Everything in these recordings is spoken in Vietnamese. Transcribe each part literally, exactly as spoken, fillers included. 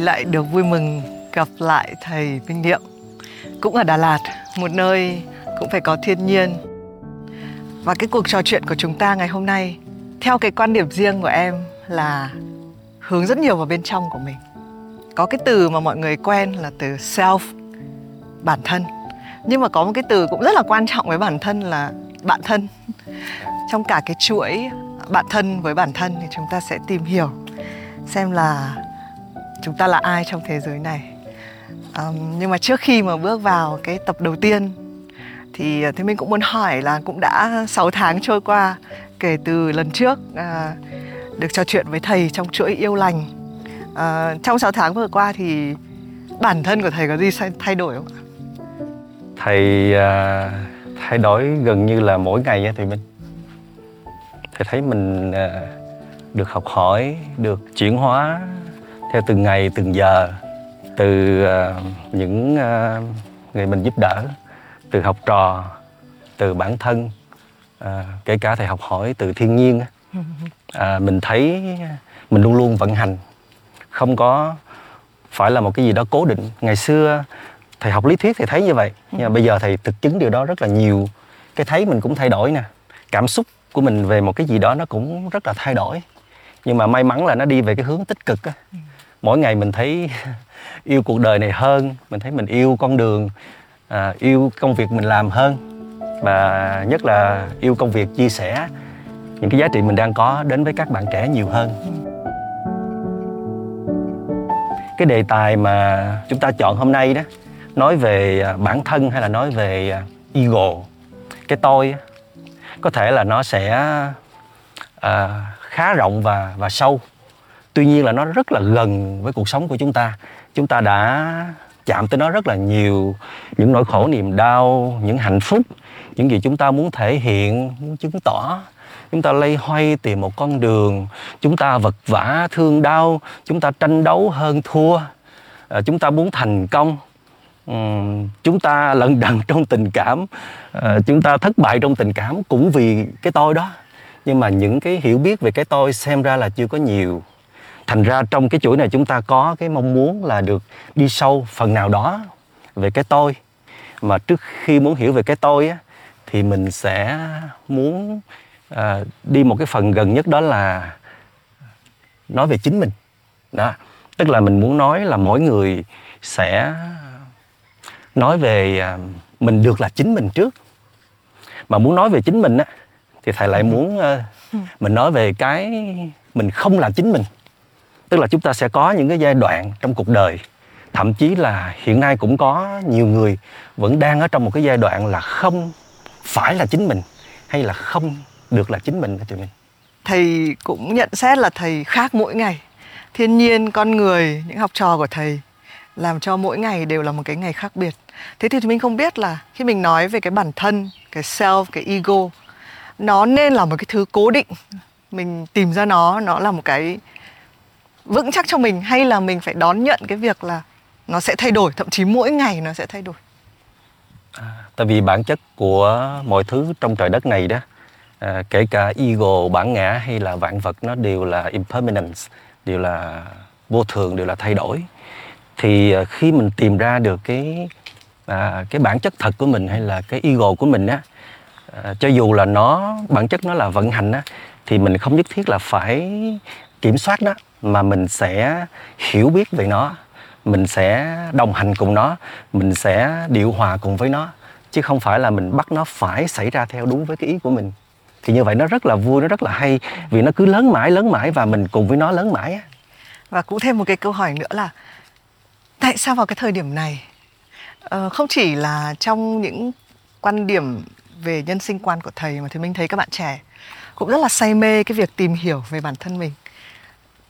mình lại được vui mừng gặp lại thầy Minh Niệm, cũng ở Đà Lạt, một nơi cũng phải có thiên nhiên. Và cái cuộc trò chuyện của chúng ta ngày hôm nay, theo cái quan điểm riêng của em là hướng rất nhiều vào bên trong của mình. Có cái từ mà mọi người quen là từ self, bản thân. Nhưng mà có một cái từ cũng rất là quan trọng với bản thân là bạn thân. Trong cả cái chuỗi bạn thân với bản thân thì chúng ta sẽ tìm hiểu xem là chúng ta là ai trong thế giới này. Um, nhưng mà trước khi mà bước vào cái tập đầu tiên thì Thùy Minh cũng muốn hỏi là cũng đã sáu tháng trôi qua kể từ lần trước à, được trò chuyện với thầy trong chuỗi yêu lành. À, trong sáu tháng vừa qua thì bản thân của thầy có gì thay đổi không ạ? Thầy à, thay đổi gần như là mỗi ngày á Thùy Minh. Thầy thấy mình à, được học hỏi, được chuyển hóa theo từng ngày, từng giờ, từ à, những à, người mình giúp đỡ, từ học trò, từ bản thân, à, kể cả thầy học hỏi từ thiên nhiên. À, mình thấy mình luôn luôn vận hành, không có phải là một cái gì đó cố định. Ngày xưa thầy học lý thuyết thầy thấy như vậy, nhưng mà bây giờ thầy thực chứng điều đó rất là nhiều. Cái thấy mình cũng thay đổi nè, cảm xúc của mình về một cái gì đó nó cũng rất là thay đổi, nhưng mà may mắn là nó đi về cái hướng tích cực á. Mỗi ngày mình thấy yêu cuộc đời này hơn, mình thấy mình yêu con đường, à, yêu công việc mình làm hơn, và nhất là yêu công việc chia sẻ những cái giá trị mình đang có đến với các bạn trẻ nhiều hơn. Cái đề tài mà chúng ta chọn hôm nay đó, nói về bản thân hay là nói về ego, cái tôi, có thể là nó sẽ à, khá rộng và, và sâu. Tuy nhiên là nó rất là gần với cuộc sống của chúng ta. Chúng ta đã chạm tới nó rất là nhiều, những nỗi khổ niềm đau, những hạnh phúc, những gì chúng ta muốn thể hiện, muốn chứng tỏ. Chúng ta loay hoay tìm một con đường, chúng ta vật vã, thương đau, chúng ta tranh đấu hơn thua, chúng ta muốn thành công, chúng ta lận đận trong tình cảm, chúng ta thất bại trong tình cảm cũng vì cái tôi đó. Nhưng mà những cái hiểu biết về cái tôi xem ra là chưa có nhiều. Thành ra trong cái chuỗi này chúng ta có cái mong muốn là được đi sâu phần nào đó về cái tôi. Mà trước khi muốn hiểu về cái tôi á, thì mình sẽ muốn à, đi một cái phần gần nhất, đó là nói về chính mình đó. Tức là mình muốn nói là mỗi người sẽ nói về à, mình được là chính mình trước. Mà muốn nói về chính mình á, thì thầy lại muốn à, mình nói về cái mình không là chính mình. Tức là chúng ta sẽ có những cái giai đoạn trong cuộc đời, thậm chí là hiện nay cũng có nhiều người vẫn đang ở trong một cái giai đoạn là không phải là chính mình, hay là không được là chính mình. Thầy cũng nhận xét là thầy khác mỗi ngày. Thiên nhiên, con người, những học trò của thầy làm cho mỗi ngày đều là một cái ngày khác biệt. Thế thì mình không biết là khi mình nói về cái bản thân, cái self, cái ego, nó nên là một cái thứ cố định, mình tìm ra nó, nó là một cái vững chắc cho mình, hay là mình phải đón nhận cái việc là nó sẽ thay đổi, thậm chí mỗi ngày nó sẽ thay đổi. À, tại vì bản chất của mọi thứ trong trời đất này đó, à, kể cả ego, bản ngã hay là vạn vật, nó đều là impermanence, đều là vô thường, đều là thay đổi. Thì à, khi mình tìm ra được cái à, cái bản chất thật của mình hay là cái ego của mình á, à, cho dù là nó bản chất nó là vận hành á, thì mình không nhất thiết là phải kiểm soát nó, mà mình sẽ hiểu biết về nó, mình sẽ đồng hành cùng nó, mình sẽ điều hòa cùng với nó, chứ không phải là mình bắt nó phải xảy ra theo đúng với cái ý của mình. Thì như vậy nó rất là vui, nó rất là hay, vì nó cứ lớn mãi, lớn mãi và mình cùng với nó lớn mãi. Và cũng thêm một cái câu hỏi nữa là tại sao vào cái thời điểm này, không chỉ là trong những quan điểm về nhân sinh quan của thầy mà thì mình thấy các bạn trẻ cũng rất là say mê cái việc tìm hiểu về bản thân mình.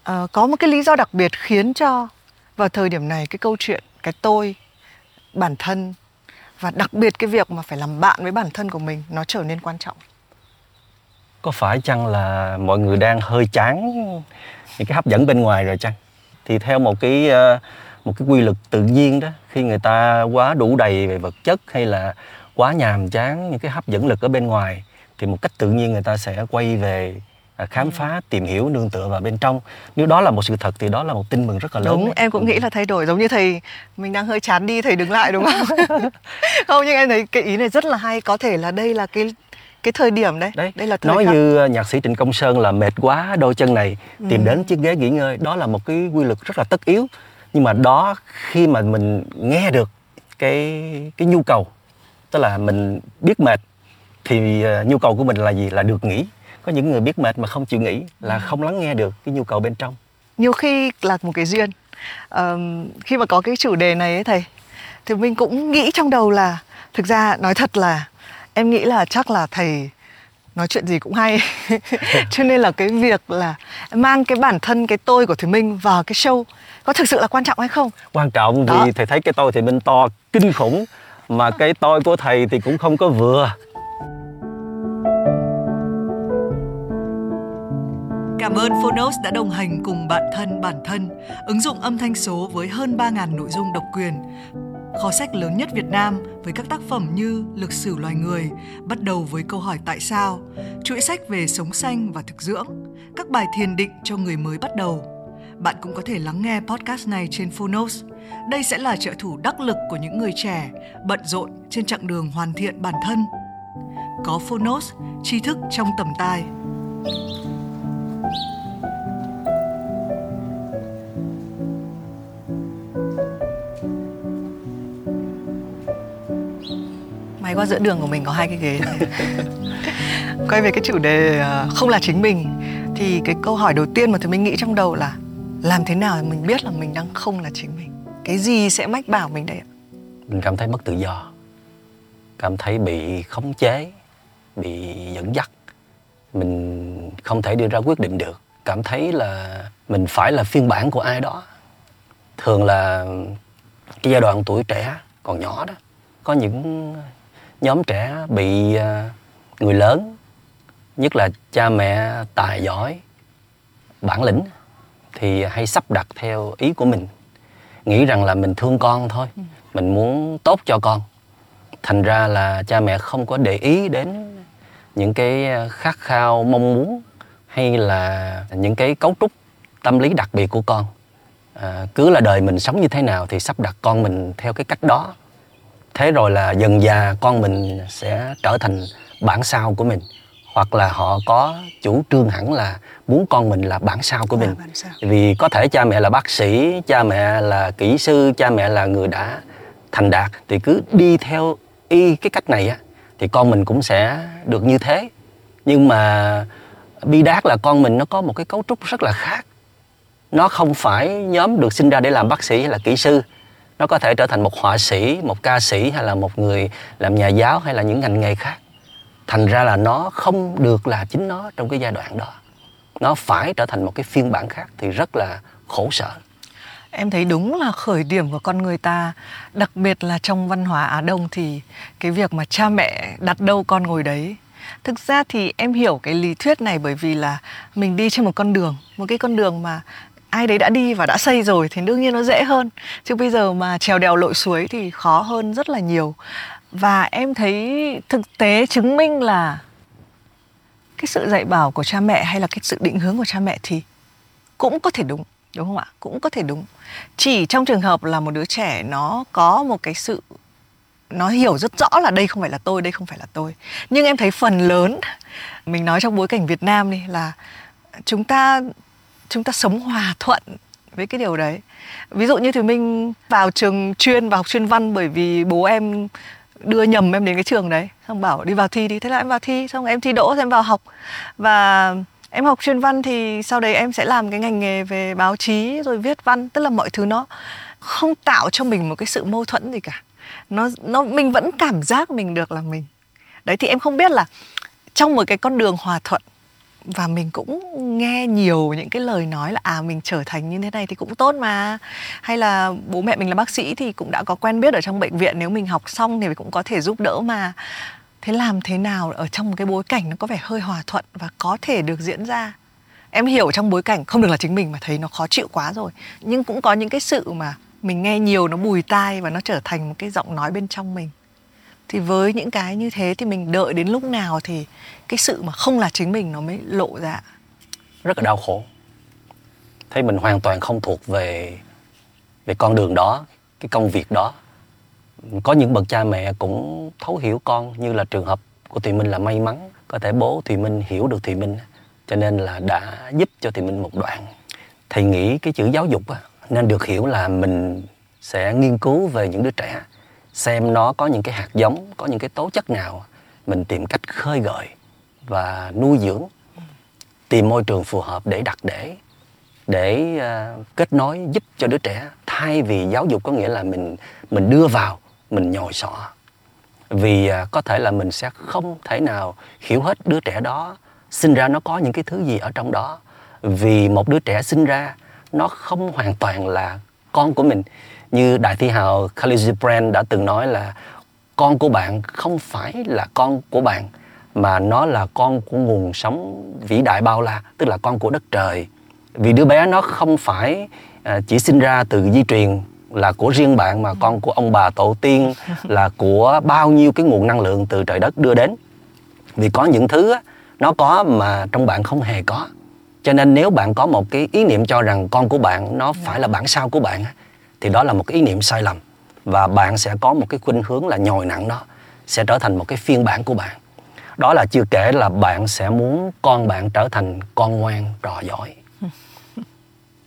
À, có một cái lý do đặc biệt khiến cho vào thời điểm này cái câu chuyện cái tôi, bản thân và đặc biệt cái việc mà phải làm bạn với bản thân của mình nó trở nên quan trọng. Có phải chăng là mọi người đang hơi chán những cái hấp dẫn bên ngoài rồi chăng? Thì theo một cái một cái quy luật tự nhiên đó, khi người ta quá đủ đầy về vật chất hay là quá nhàm chán những cái hấp dẫn lực ở bên ngoài, thì một cách tự nhiên người ta sẽ quay về khám phá, tìm hiểu, nương tựa vào bên trong. Nếu đó là một sự thật thì đó là một tin mừng rất là lớn. Đúng, đấy. Em cũng nghĩ là thay đổi giống như thầy, mình đang hơi chán đi, thầy đứng lại đúng không? Không, nhưng em thấy cái ý này rất là hay. Có thể là đây là cái cái thời điểm đấy, đấy. Đây là thời nói khác. Như nhạc sĩ Trịnh Công Sơn là mệt quá đôi chân này, tìm ừ. đến chiếc ghế nghỉ ngơi. Đó là một cái quy luật rất là tất yếu. Nhưng mà đó, khi mà mình nghe được cái, cái nhu cầu, tức là mình biết mệt thì nhu cầu của mình là gì? Là được nghỉ. Có những người biết mệt mà không chịu nghỉ là không lắng nghe được cái nhu cầu bên trong. Nhiều khi là một cái duyên. À, khi mà có cái chủ đề này ấy thầy, thì mình cũng nghĩ trong đầu là, thực ra nói thật là em nghĩ là chắc là thầy nói chuyện gì cũng hay. Cho nên là cái việc là mang cái bản thân, cái tôi của Thùy Minh vào cái show có thực sự là quan trọng hay không? Quan trọng vì đó. Thầy thấy cái tôi Thùy Minh to kinh khủng, mà cái tôi của thầy thì cũng không có vừa. Cảm ơn Phonos đã đồng hành cùng Bạn Thân Bản Thân, ứng dụng âm thanh số với hơn ba nghìn nội dung độc quyền. Kho sách lớn nhất Việt Nam với các tác phẩm như Lược sử loài người, bắt đầu với câu hỏi tại sao, chuỗi sách về sống xanh và thực dưỡng, các bài thiền định cho người mới bắt đầu. Bạn cũng có thể lắng nghe podcast này trên Phonos. Đây sẽ là trợ thủ đắc lực của những người trẻ, bận rộn trên chặng đường hoàn thiện bản thân. Có Phonos, tri thức trong tầm tay. Máy qua giữa đường của mình có hai cái ghế. Quay về cái chủ đề không là chính mình, thì cái câu hỏi đầu tiên mà Thùy Minh nghĩ trong đầu là làm thế nào mình biết là mình đang không là chính mình? Cái gì sẽ mách bảo mình đây ạ? Mình cảm thấy mất tự do, cảm thấy bị khống chế, bị dẫn dắt. Mình không thể đưa ra quyết định được. Cảm thấy là mình phải là phiên bản của ai đó. Thường là cái giai đoạn tuổi trẻ còn nhỏ đó, có những nhóm trẻ bị người lớn, nhất là cha mẹ tài giỏi, bản lĩnh, thì hay sắp đặt theo ý của mình. Nghĩ rằng là mình thương con thôi, mình muốn tốt cho con. Thành ra là cha mẹ không có để ý đến những cái khát khao, mong muốn hay là những cái cấu trúc tâm lý đặc biệt của con. À, cứ là đời mình sống như thế nào thì sắp đặt con mình theo cái cách đó. Thế rồi là dần dà con mình sẽ trở thành bản sao của mình. Hoặc là họ có chủ trương hẳn là muốn con mình là bản sao của mình. Vì có thể cha mẹ là bác sĩ, cha mẹ là kỹ sư, cha mẹ là người đã thành đạt. Thì cứ đi theo y cái cách này á, thì con mình cũng sẽ được như thế. Nhưng mà bi đát là con mình nó có một cái cấu trúc rất là khác. Nó không phải nhóm được sinh ra để làm bác sĩ hay là kỹ sư. Nó có thể trở thành một họa sĩ, một ca sĩ hay là một người làm nhà giáo hay là những ngành nghề khác. Thành ra là nó không được là chính nó trong cái giai đoạn đó. Nó phải trở thành một cái phiên bản khác thì rất là khổ sở. Em thấy đúng là khởi điểm của con người ta, đặc biệt là trong văn hóa Á Đông, thì cái việc mà cha mẹ đặt đâu con ngồi đấy. Thực ra thì em hiểu cái lý thuyết này bởi vì là mình đi trên một con đường, một cái con đường mà ai đấy đã đi và đã xây rồi thì đương nhiên nó dễ hơn. Chứ bây giờ mà trèo đèo lội suối thì khó hơn rất là nhiều. Và em thấy thực tế chứng minh là cái sự dạy bảo của cha mẹ hay là cái sự định hướng của cha mẹ thì cũng có thể đúng, đúng không ạ? Cũng có thể đúng. Chỉ trong trường hợp là một đứa trẻ nó có một cái sự, nó hiểu rất rõ là đây không phải là tôi, đây không phải là tôi. Nhưng em thấy phần lớn, mình nói trong bối cảnh Việt Nam đi, là chúng ta... chúng ta sống hòa thuận với cái điều đấy. Ví dụ như Thùy Minh vào trường chuyên và học chuyên văn bởi vì bố em đưa nhầm em đến cái trường đấy, xong bảo đi vào thi đi, thế là em vào thi, xong em thi đỗ, em vào học. Và em học chuyên văn thì sau đấy em sẽ làm cái ngành nghề về báo chí rồi viết văn, tức là mọi thứ nó không tạo cho mình một cái sự mâu thuẫn gì cả. Nó nó mình vẫn cảm giác mình được là mình. Đấy, thì em không biết là trong một cái con đường hòa thuận, và mình cũng nghe nhiều những cái lời nói là à mình trở thành như thế này thì cũng tốt mà, hay là bố mẹ mình là bác sĩ thì cũng đã có quen biết ở trong bệnh viện, nếu mình học xong thì mình cũng có thể giúp đỡ mà. Thế làm thế nào ở trong một cái bối cảnh nó có vẻ hơi hòa thuận và có thể được diễn ra? Em hiểu trong bối cảnh không được là chính mình mà thấy nó khó chịu quá rồi, nhưng cũng có những cái sự mà mình nghe nhiều nó bùi tai và nó trở thành một cái giọng nói bên trong mình. Thì với những cái như thế thì mình đợi đến lúc nào thì cái sự mà không là chính mình nó mới lộ ra? rất là đau khổ. Thấy mình hoàn toàn không thuộc về về con đường đó, cái công việc đó. Có những bậc cha mẹ cũng thấu hiểu con, như là trường hợp của Thùy Minh là may mắn, có thể bố Thùy Minh hiểu được Thùy Minh, cho nên là đã giúp cho Thùy Minh một đoạn. Thầy nghĩ cái chữ giáo dục nên được hiểu là mình sẽ nghiên cứu về những đứa trẻ, xem nó có những cái hạt giống, có những cái tố chất nào, mình tìm cách khơi gợi và nuôi dưỡng, tìm môi trường phù hợp để đặt để, để uh, kết nối giúp cho đứa trẻ, thay vì giáo dục có nghĩa là mình, mình đưa vào, mình nhồi sọ. Vì uh, có thể là mình sẽ không thể nào hiểu hết đứa trẻ đó, sinh ra nó có những cái thứ gì ở trong đó. Vì một đứa trẻ sinh ra, nó không hoàn toàn là con của mình. Như đại thi hào Khalil Gibran đã từng nói là con của bạn không phải là con của bạn, mà nó là con của nguồn sống vĩ đại bao la, tức là con của đất trời. Vì đứa bé nó không phải chỉ sinh ra từ di truyền là của riêng bạn, mà con của ông bà tổ tiên, là của bao nhiêu cái nguồn năng lượng từ trời đất đưa đến. Vì có những thứ nó có mà trong bạn không hề có. Cho nên nếu bạn có một cái ý niệm cho rằng con của bạn nó phải là bản sao của bạn, thì đó là một cái ý niệm sai lầm. Và bạn sẽ có một cái khuynh hướng là nhồi nặng nó, sẽ trở thành một cái phiên bản của bạn. Đó là chưa kể là bạn sẽ muốn con bạn trở thành con ngoan, trò giỏi.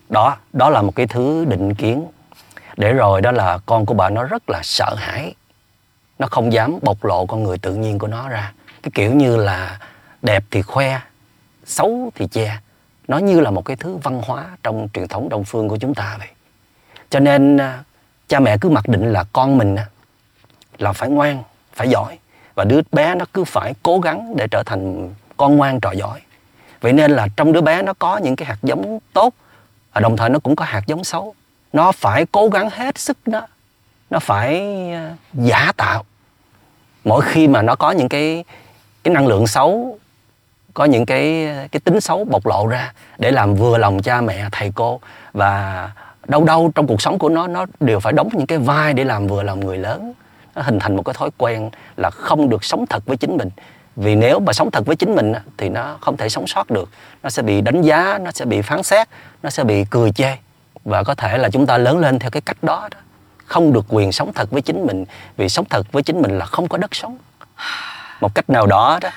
Đó, đó là một cái thứ định kiến. Để rồi đó là con của bạn nó rất là sợ hãi. Nó không dám bộc lộ con người tự nhiên của nó ra. Cái kiểu như là đẹp thì khoe, xấu thì che. Nó như là một cái thứ văn hóa trong truyền thống Đông Phương của chúng ta vậy. Cho nên cha mẹ cứ mặc định là con mình là phải ngoan, phải giỏi. Và đứa bé nó cứ phải cố gắng để trở thành con ngoan trò giỏi. Vậy nên là trong đứa bé nó có những cái hạt giống tốt, và đồng thời nó cũng có hạt giống xấu. Nó phải cố gắng hết sức đó. Nó phải giả tạo. Mỗi khi mà nó có những cái, cái năng lượng xấu, có những cái, cái tính xấu bộc lộ ra để làm vừa lòng cha mẹ, thầy cô. Và đâu đâu trong cuộc sống của nó, nó đều phải đóng những cái vai để làm vừa lòng người lớn. Nó hình thành một cái thói quen là không được sống thật với chính mình. Vì nếu mà sống thật với chính mình thì nó không thể sống sót được. Nó sẽ bị đánh giá, nó sẽ bị phán xét, nó sẽ bị cười chê. Và có thể là chúng ta lớn lên theo cái cách đó, đó. Không được quyền sống thật với chính mình. Vì sống thật với chính mình là không có đất sống. Một cách nào đó, đó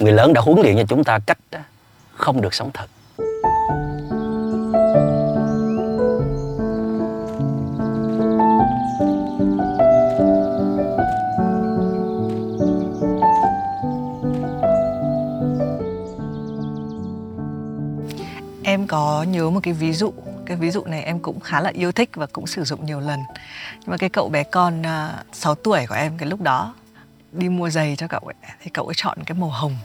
người lớn đã huấn luyện cho chúng ta cách đó, không được sống thật. Em có nhớ một cái ví dụ, cái ví dụ này em cũng khá là yêu thích và cũng sử dụng nhiều lần. Nhưng mà cái cậu bé con uh, sáu tuổi của em cái lúc đó đi mua giày cho cậu ấy, thì cậu ấy chọn cái màu hồng.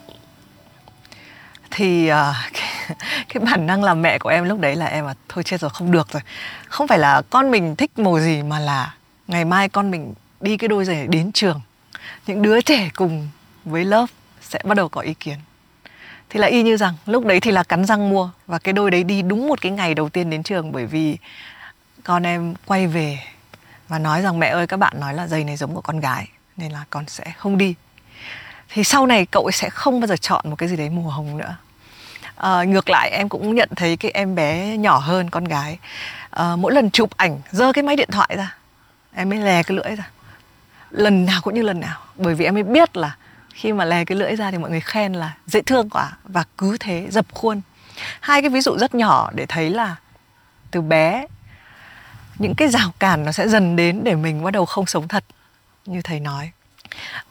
Thì uh, cái, cái bản năng làm mẹ của em lúc đấy là em là thôi chết rồi, không được rồi. Không phải là con mình thích màu gì mà là ngày mai con mình đi cái đôi giày này đến trường, những đứa trẻ cùng với lớp sẽ bắt đầu có ý kiến. Thì là y như rằng lúc đấy thì là cắn răng mua. Và cái đôi đấy đi đúng một cái ngày đầu tiên đến trường. Bởi vì con em quay về và nói rằng mẹ ơi, các bạn nói là giày này giống của con gái, nên là con sẽ không đi. Thì sau này cậu ấy sẽ không bao giờ chọn một cái gì đấy màu hồng nữa. à, Ngược lại em cũng nhận thấy cái em bé nhỏ hơn con gái, à, mỗi lần chụp ảnh giơ cái máy điện thoại ra, em mới lè cái lưỡi ra. Lần nào cũng như lần nào. Bởi vì em mới biết là khi mà lè cái lưỡi ra thì mọi người khen là dễ thương quá. Và cứ thế dập khuôn. Hai cái ví dụ rất nhỏ để thấy là từ bé những cái rào cản nó sẽ dần đến để mình bắt đầu không sống thật như thầy nói.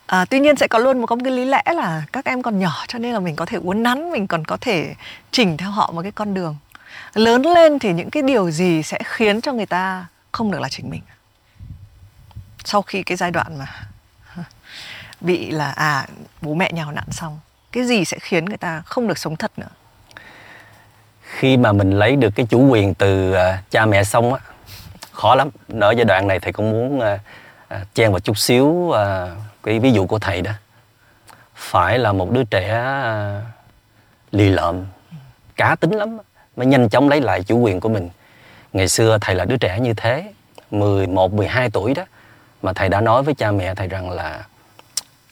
à, Tuy nhiên sẽ có luôn một cái lý lẽ là các em còn nhỏ, cho nên là mình có thể uốn nắn, mình còn có thể chỉnh theo họ một cái con đường. Lớn lên thì những cái điều gì sẽ khiến cho người ta không được là chính mình? Sau khi cái giai đoạn mà bị là à bố mẹ nhào nặn xong, cái gì sẽ khiến người ta không được sống thật nữa? Khi mà mình lấy được cái chủ quyền từ uh, cha mẹ xong á, khó lắm. Ở giai đoạn này thầy cũng muốn uh, uh, chen vào chút xíu uh, cái ví dụ của thầy đó. Phải là một đứa trẻ uh, lì lợm, cá tính lắm mới nhanh chóng lấy lại chủ quyền của mình. Ngày xưa thầy là đứa trẻ như thế, mười một, mười hai tuổi đó mà thầy đã nói với cha mẹ thầy rằng là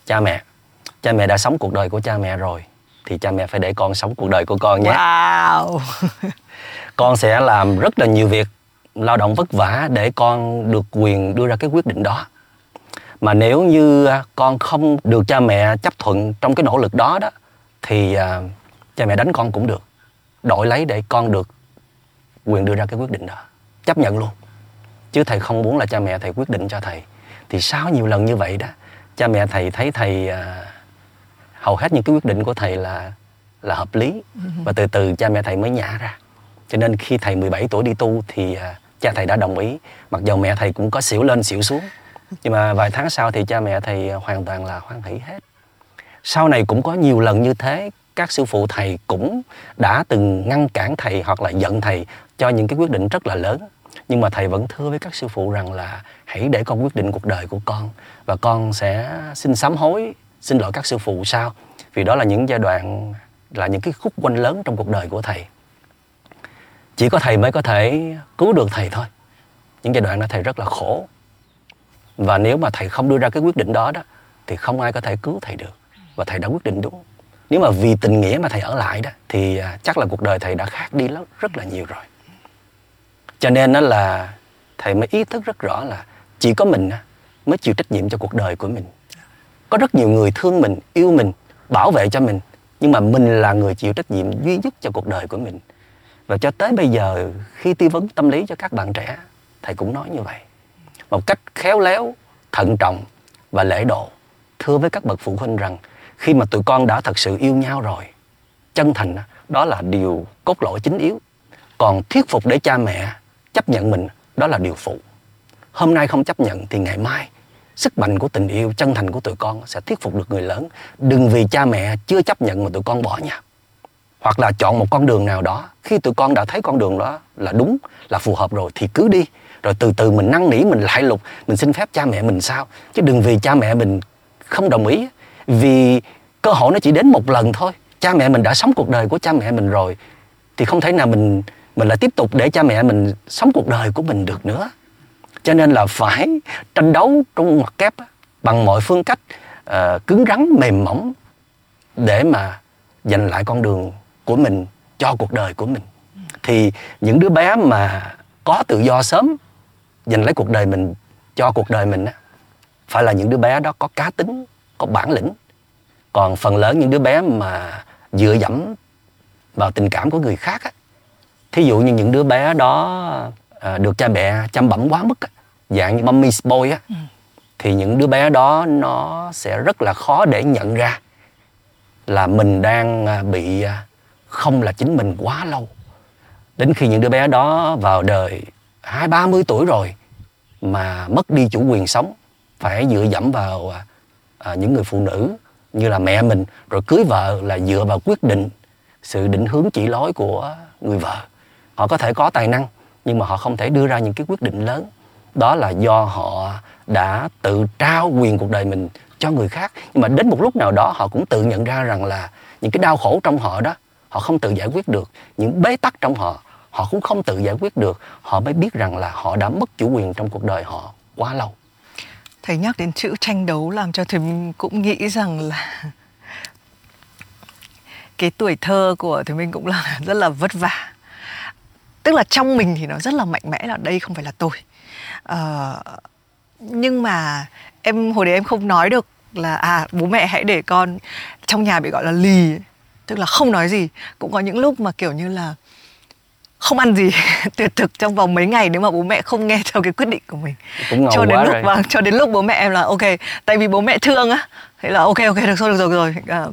cha mẹ, cha mẹ đã sống cuộc đời của cha mẹ rồi. thì cha mẹ phải để con sống cuộc đời của con nhé. Wow. Con sẽ làm rất là nhiều việc lao động vất vả để con được quyền đưa ra cái quyết định đó. Mà nếu như con không được cha mẹ chấp thuận trong cái nỗ lực đó đó thì uh, cha mẹ đánh con cũng được, đổi lấy để con được quyền đưa ra cái quyết định đó, chấp nhận luôn. Chứ thầy không muốn là cha mẹ thầy quyết định cho thầy. Thì sao nhiều lần như vậy đó, cha mẹ thầy thấy thầy uh, hầu hết những cái quyết định của thầy là là hợp lý, và từ từ cha mẹ thầy mới nhả ra. Cho nên khi thầy mười bảy tuổi đi tu thì uh, cha thầy đã đồng ý, mặc dù mẹ thầy cũng có xỉu lên xỉu xuống. Nhưng mà vài tháng sau thì cha mẹ thầy hoàn toàn là hoan hỷ hết. Sau này cũng có nhiều lần như thế, các sư phụ thầy cũng đã từng ngăn cản thầy hoặc là giận thầy cho những cái quyết định rất là lớn. Nhưng mà thầy vẫn thưa với các sư phụ rằng là hãy để con quyết định cuộc đời của con, và con sẽ xin sám hối, xin lỗi các sư phụ sau. Vì đó là những giai đoạn, là những cái khúc quanh lớn trong cuộc đời của thầy. Chỉ có thầy mới có thể cứu được thầy thôi. Những giai đoạn đó thầy rất là khổ. Và nếu mà thầy không đưa ra cái quyết định đó đó thì không ai có thể cứu thầy được. Và thầy đã quyết định đúng. Nếu mà vì tình nghĩa mà thầy ở lại đó thì chắc là cuộc đời thầy đã khác đi rất là nhiều rồi. Cho nên đó là thầy mới ý thức rất rõ là chỉ có mình mới chịu trách nhiệm cho cuộc đời của mình. Có rất nhiều người thương mình, yêu mình, bảo vệ cho mình, nhưng mà mình là người chịu trách nhiệm duy nhất cho cuộc đời của mình. Và cho tới bây giờ khi tư vấn tâm lý cho các bạn trẻ, thầy cũng nói như vậy, một cách khéo léo, thận trọng và lễ độ, thưa với các bậc phụ huynh rằng khi mà tụi con đã thật sự yêu nhau rồi, chân thành đó là điều cốt lõi chính yếu. Còn thuyết phục để cha mẹ chấp nhận mình, đó là điều phụ. Hôm nay không chấp nhận thì ngày mai sức mạnh của tình yêu, chân thành của tụi con sẽ thuyết phục được người lớn. Đừng vì cha mẹ chưa chấp nhận mà tụi con bỏ nha. Hoặc là chọn một con đường nào đó, khi tụi con đã thấy con đường đó là đúng, là phù hợp rồi thì cứ đi. Rồi từ từ mình năn nỉ, mình lại lục, mình xin phép cha mẹ mình sao. Chứ đừng vì cha mẹ mình không đồng ý. Vì cơ hội nó chỉ đến một lần thôi. Cha mẹ mình đã sống cuộc đời của cha mẹ mình rồi, thì không thể nào mình mình lại tiếp tục để cha mẹ mình sống cuộc đời của mình được nữa. Cho nên là phải tranh đấu trong ngoặc kép bằng mọi phương cách, uh, cứng rắn, mềm mỏng, để mà giành lại con đường của mình cho cuộc đời của mình. Thì những đứa bé mà có tự do sớm, giành lấy cuộc đời mình cho cuộc đời mình, phải là những đứa bé đó có cá tính, có bản lĩnh. Còn phần lớn những đứa bé mà dựa dẫm vào tình cảm của người khác, thí dụ như những đứa bé đó được cha mẹ chăm bẵm quá mức, dạng như mummy boy, thì những đứa bé đó nó sẽ rất là khó để nhận ra là mình đang bị không là chính mình quá lâu. Đến khi những đứa bé đó vào đời hai ba mươi tuổi rồi mà mất đi chủ quyền sống, phải dựa dẫm vào à, những người phụ nữ như là mẹ mình, rồi cưới vợ là dựa vào quyết định, sự định hướng chỉ lối của người vợ. Họ có thể có tài năng nhưng mà họ không thể đưa ra những cái quyết định lớn. Đó là do họ đã tự trao quyền cuộc đời mình cho người khác. Nhưng mà đến một lúc nào đó họ cũng tự nhận ra rằng là những cái đau khổ trong họ đó họ không tự giải quyết được, những bế tắc trong họ họ cũng không tự giải quyết được. Họ mới biết rằng là họ đã mất chủ quyền trong cuộc đời họ quá lâu. Thầy nhắc đến chữ tranh đấu làm cho thầy cũng nghĩ rằng là cái tuổi thơ của thầy mình cũng là rất là vất vả. Tức là trong mình thì nó rất là mạnh mẽ là đây không phải là tôi. Ờ, nhưng mà em hồi đấy em không nói được là à bố mẹ hãy để con, trong nhà bị gọi là lì, tức là không nói gì. Cũng có những lúc mà kiểu như là không ăn gì tuyệt thực trong vòng mấy ngày nếu mà bố mẹ không nghe theo cái quyết định của mình. Cũng cho đến lúc và, cho đến lúc bố mẹ em là ok, tại vì bố mẹ thương á, thế là ok ok được rồi được rồi, rồi. À,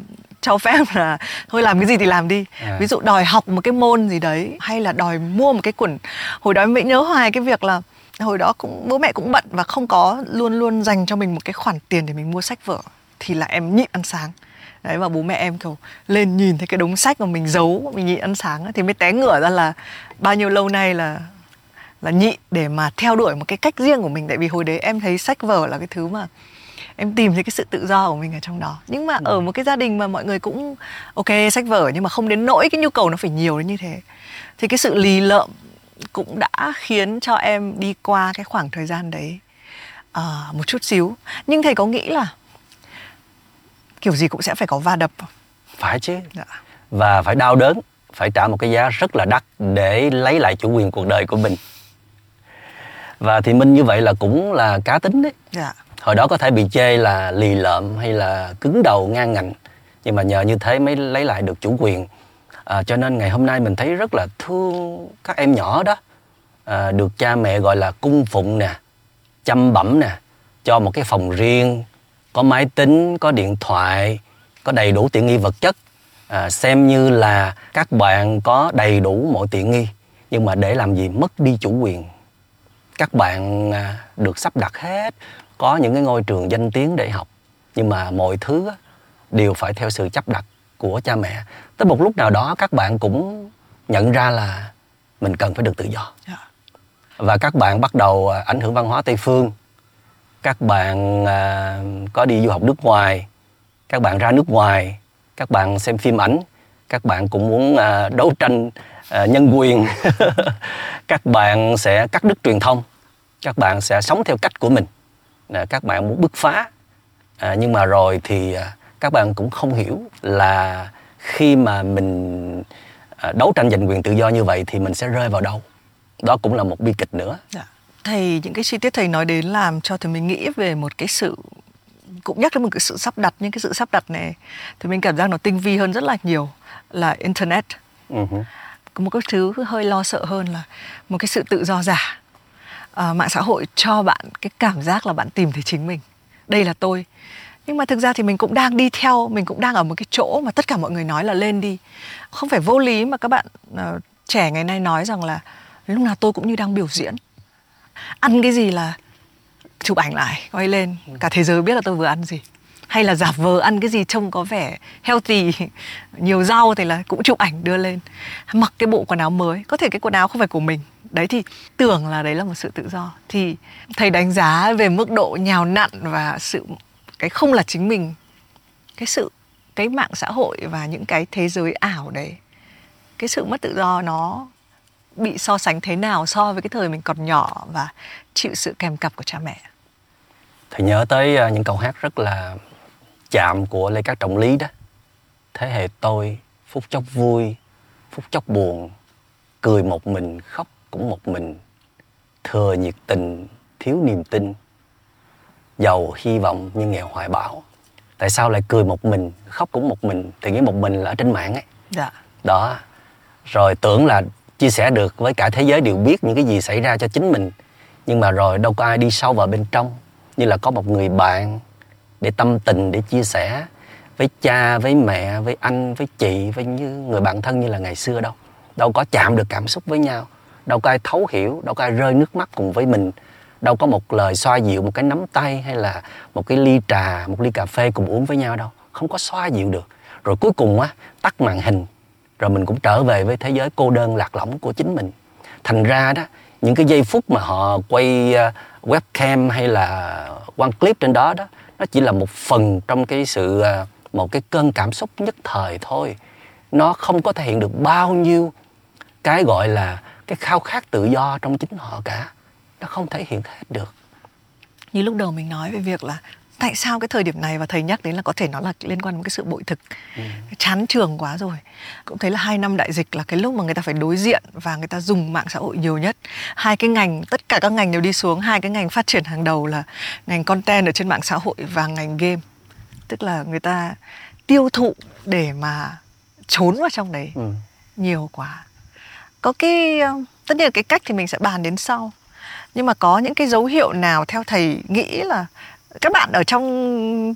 cho phép là thôi làm cái gì thì làm đi. À. Ví dụ đòi học một cái môn gì đấy, hay là đòi mua một cái quần. Hồi đó mình nhớ hoài cái việc là hồi đó cũng bố mẹ cũng bận và không có luôn luôn dành cho mình một cái khoản tiền để mình mua sách vở, thì là em nhịn ăn sáng. Đấy, và bố mẹ em kiểu lên nhìn thấy cái đống sách mà mình giấu, mình nhịn ăn sáng ấy, thì mới té ngửa ra là bao nhiêu lâu nay là là nhịn để mà theo đuổi một cái cách riêng của mình. Tại vì hồi đấy em thấy sách vở là cái thứ mà em tìm thấy cái sự tự do của mình ở trong đó. Nhưng mà ở một cái gia đình mà mọi người cũng ok sách vở, nhưng mà không đến nỗi cái nhu cầu nó phải nhiều đến như thế, thì cái sự lì lợm cũng đã khiến cho em đi qua cái khoảng thời gian đấy à, một chút xíu. Nhưng thầy có nghĩ là kiểu gì cũng sẽ phải có va đập không? Phải chứ. Dạ. Và phải đau đớn, phải trả một cái giá rất là đắt để lấy lại chủ quyền cuộc đời của mình. Và thì Minh như vậy là cũng là cá tính đấy. Dạ. Hồi đó có thể bị chê là lì lợm hay là cứng đầu ngang ngạnh, nhưng mà nhờ như thế mới lấy lại được chủ quyền. À, cho nên ngày hôm nay mình thấy rất là thương các em nhỏ đó, à, được cha mẹ gọi là cung phụng nè, chăm bẵm nè, cho một cái phòng riêng, có máy tính, có điện thoại, có đầy đủ tiện nghi vật chất, à, xem như là các bạn có đầy đủ mọi tiện nghi, nhưng mà để làm gì mất đi chủ quyền. Các bạn à, được sắp đặt hết, có những cái ngôi trường danh tiếng để học, nhưng mà mọi thứ á, đều phải theo sự chấp đặt của cha mẹ. Tới một lúc nào đó các bạn cũng nhận ra là mình cần phải được tự do. Và các bạn bắt đầu ảnh hưởng văn hóa Tây phương. Các bạn à, có đi du học nước ngoài, các bạn ra nước ngoài, các bạn xem phim ảnh, các bạn cũng muốn à, đấu tranh à, nhân quyền. Các bạn sẽ cắt đứt truyền thông, các bạn sẽ sống theo cách của mình. Các bạn muốn bứt phá, à, nhưng mà rồi thì các bạn cũng không hiểu là khi mà mình đấu tranh giành quyền tự do như vậy thì mình sẽ rơi vào đâu. Đó cũng là một bi kịch nữa. Dạ. Thầy, những cái chi tiết thầy nói đến làm cho thầy mình nghĩ về một cái sự, cũng nhắc đến một cái sự sắp đặt. Nhưng cái sự sắp đặt này thì mình cảm giác nó tinh vi hơn rất là nhiều, là Internet. Uh-huh. Một cái thứ hơi lo sợ hơn là một cái sự tự do giả. À, mạng xã hội cho bạn cái cảm giác là bạn tìm thấy chính mình. Đây là tôi. Nhưng mà thực ra thì mình cũng đang đi theo, mình cũng đang ở một cái chỗ mà tất cả mọi người nói là lên đi. Không phải vô lý mà các bạn uh, trẻ ngày nay nói rằng là lúc nào tôi cũng như đang biểu diễn. Ăn cái gì là chụp ảnh lại, quay lên, cả thế giới biết là tôi vừa ăn gì. Hay là giả vờ ăn cái gì trông có vẻ healthy, nhiều rau thì là cũng chụp ảnh đưa lên. Mặc cái bộ quần áo mới, có thể cái quần áo không phải của mình. Đấy thì tưởng là đấy là một sự tự do. Thì thầy đánh giá về mức độ nhào nặn và sự cái không là chính mình, cái sự cái mạng xã hội và những cái thế giới ảo đấy, cái sự mất tự do nó bị so sánh thế nào so với cái thời mình còn nhỏ và chịu sự kèm cặp của cha mẹ? Thầy nhớ tới những câu hát rất là chạm của Lê Cát Trọng Lý đó. Thế hệ tôi phút chốc vui, phút chốc buồn, cười một mình, khóc cũng một mình, thừa nhiệt tình, thiếu niềm tin, giàu hy vọng nhưng nghèo hoài bão. Tại sao lại cười một mình, khóc cũng một mình? Thì nghĩ một mình là ở trên mạng ấy. Dạ. Đó. Rồi tưởng là chia sẻ được với cả thế giới, đều biết những cái gì xảy ra cho chính mình. Nhưng mà rồi đâu có ai đi sâu vào bên trong, như là có một người bạn để tâm tình, để chia sẻ với cha, với mẹ, với anh, với chị, với như người bạn thân như là ngày xưa đâu. Đâu có chạm được cảm xúc với nhau, đâu có ai thấu hiểu, đâu có ai rơi nước mắt cùng với mình, đâu có một lời xoa dịu, một cái nắm tay hay là một cái ly trà, một ly cà phê cùng uống với nhau đâu. Không có xoa dịu được. Rồi cuối cùng á, tắt màn hình, rồi mình cũng trở về với thế giới cô đơn lạc lõng của chính mình. Thành ra đó, những cái giây phút mà họ quay webcam hay là quăng clip trên đó đó, nó chỉ là một phần trong cái sự, một cái cơn cảm xúc nhất thời thôi. Nó không có thể hiện được bao nhiêu cái gọi là cái khao khát tự do trong chính họ cả. Nó không thể hiện hết được. Như lúc đầu mình nói về việc là tại sao cái thời điểm này, và thầy nhắc đến là có thể nó là liên quan đến cái sự bội thực. Ừ. Chán trường quá rồi. Cũng thấy là hai năm đại dịch là cái lúc mà người ta phải đối diện và người ta dùng mạng xã hội nhiều nhất. Hai cái ngành, tất cả các ngành đều đi xuống. Hai cái ngành phát triển hàng đầu là ngành content ở trên mạng xã hội và ngành game. Tức là người ta tiêu thụ để mà trốn vào trong đấy. Ừ. Nhiều quá. Có cái, tất nhiên là cái cách thì mình sẽ bàn đến sau. Nhưng mà có những cái dấu hiệu nào theo thầy nghĩ là các bạn ở trong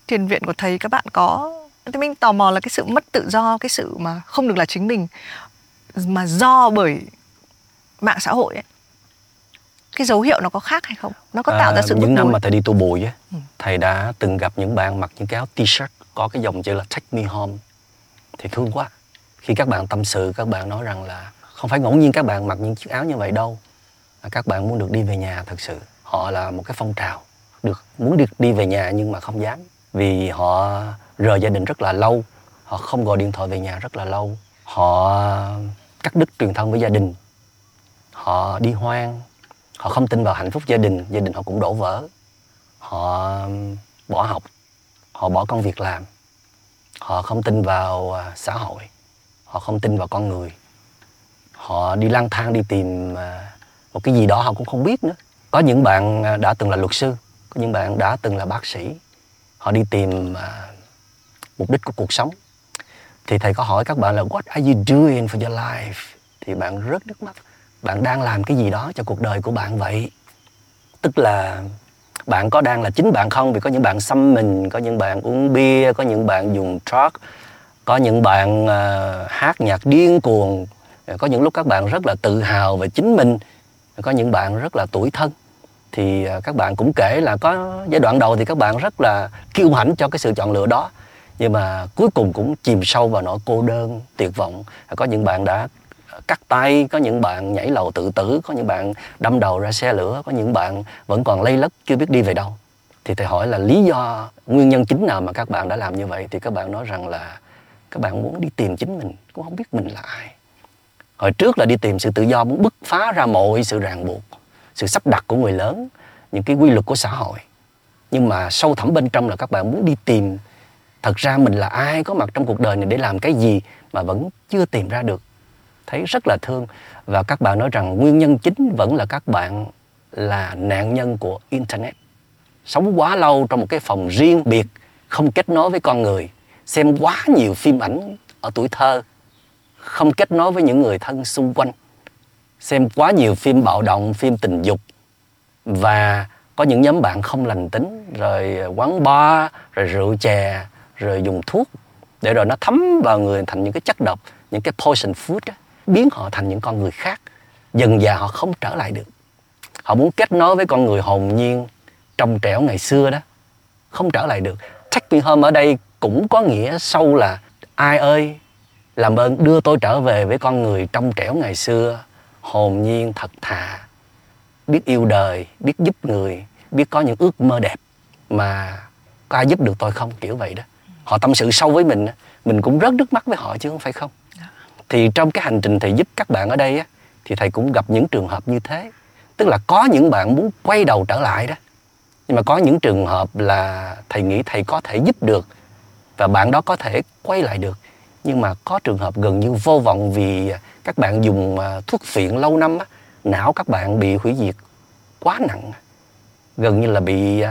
thiền viện của thầy, các bạn có, thì mình tò mò là cái sự mất tự do, cái sự mà không được là chính mình mà do bởi mạng xã hội ấy. Cái dấu hiệu nó có khác hay không? Nó có tạo à, ra sự những năm mà thầy đi tu bùi ấy, ừ. Thầy đã từng gặp những bạn mặc những cái áo t-shirt có cái dòng chữ là Take Me Home. Thì thương quá. Khi các bạn tâm sự, các bạn nói rằng là không phải ngẫu nhiên các bạn mặc những chiếc áo như vậy đâu. Các bạn muốn được đi về nhà thật sự. Họ là một cái phong trào được muốn được đi về nhà nhưng mà không dám. Vì họ rời gia đình rất là lâu, họ không gọi điện thoại về nhà rất là lâu, họ cắt đứt truyền thông với gia đình, họ đi hoang, họ không tin vào hạnh phúc gia đình, gia đình họ cũng đổ vỡ. Họ bỏ học, họ bỏ công việc làm, Họ không tin vào xã hội, họ không tin vào con người. Họ đi lang thang đi tìm một cái gì đó họ cũng không biết nữa. Có những bạn đã từng là luật sư, có những bạn đã từng là bác sĩ. Họ đi tìm mục đích của cuộc sống. Thì thầy có hỏi các bạn là what are you doing for your life? Thì bạn rớt nước mắt. Bạn đang làm cái gì đó cho cuộc đời của bạn vậy? Tức là bạn có đang là chính bạn không? Vì có những bạn xăm mình, có những bạn uống bia, có những bạn dùng drug, có những bạn uh, hát nhạc điên cuồng, có những lúc các bạn rất là tự hào về chính mình, có những bạn rất là tủi thân. Thì uh, các bạn cũng kể là có giai đoạn đầu thì các bạn rất là kiêu hãnh cho cái sự chọn lựa đó, nhưng mà cuối cùng cũng chìm sâu vào nỗi cô đơn, tuyệt vọng. Có những bạn đã cắt tay, có những bạn nhảy lầu tự tử, có những bạn đâm đầu ra xe lửa, có những bạn vẫn còn lây lất chưa biết đi về đâu. Thì thầy hỏi là lý do, nguyên nhân chính nào mà các bạn đã làm như vậy? Thì các bạn nói rằng là các bạn muốn đi tìm chính mình, cũng không biết mình là ai. Hồi trước là đi tìm sự tự do, muốn bứt phá ra mọi sự ràng buộc, sự sắp đặt của người lớn, những cái quy luật của xã hội. Nhưng mà sâu thẳm bên trong là các bạn muốn đi tìm thật ra mình là ai, có mặt trong cuộc đời này để làm cái gì mà vẫn chưa tìm ra được. Thấy rất là thương. Và các bạn nói rằng nguyên nhân chính vẫn là các bạn là nạn nhân của Internet. Sống quá lâu trong một cái phòng riêng biệt, không kết nối với con người, xem quá nhiều phim ảnh ở tuổi thơ, không kết nối với những người thân xung quanh, xem quá nhiều phim bạo động, phim tình dục. Và có những nhóm bạn không lành tính, rồi quán bar, rồi rượu chè, rồi dùng thuốc, để rồi nó thấm vào người thành những cái chất độc, những cái poison food á, biến họ thành những con người khác. Dần dà họ không trở lại được. Họ muốn kết nối với con người hồn nhiên, trong trẻo ngày xưa đó, không trở lại được. Take me home ở đây cũng có nghĩa sâu là ai ơi, làm ơn đưa tôi trở về với con người trong trẻo ngày xưa, hồn nhiên thật thà, biết yêu đời, biết giúp người, biết có những ước mơ đẹp mà có ai giúp được tôi không, kiểu vậy đó. Họ tâm sự sâu với mình, mình cũng rớt nước mắt với họ chứ không phải không. Thì trong cái hành trình thầy giúp các bạn ở đây á, thì thầy cũng gặp những trường hợp như thế. Tức là có những bạn muốn quay đầu trở lại đó, nhưng mà có những trường hợp là thầy nghĩ thầy có thể giúp được và bạn đó có thể quay lại được. Nhưng mà có trường hợp gần như vô vọng vì các bạn dùng thuốc phiện lâu năm á, não các bạn bị hủy diệt quá nặng, gần như là bị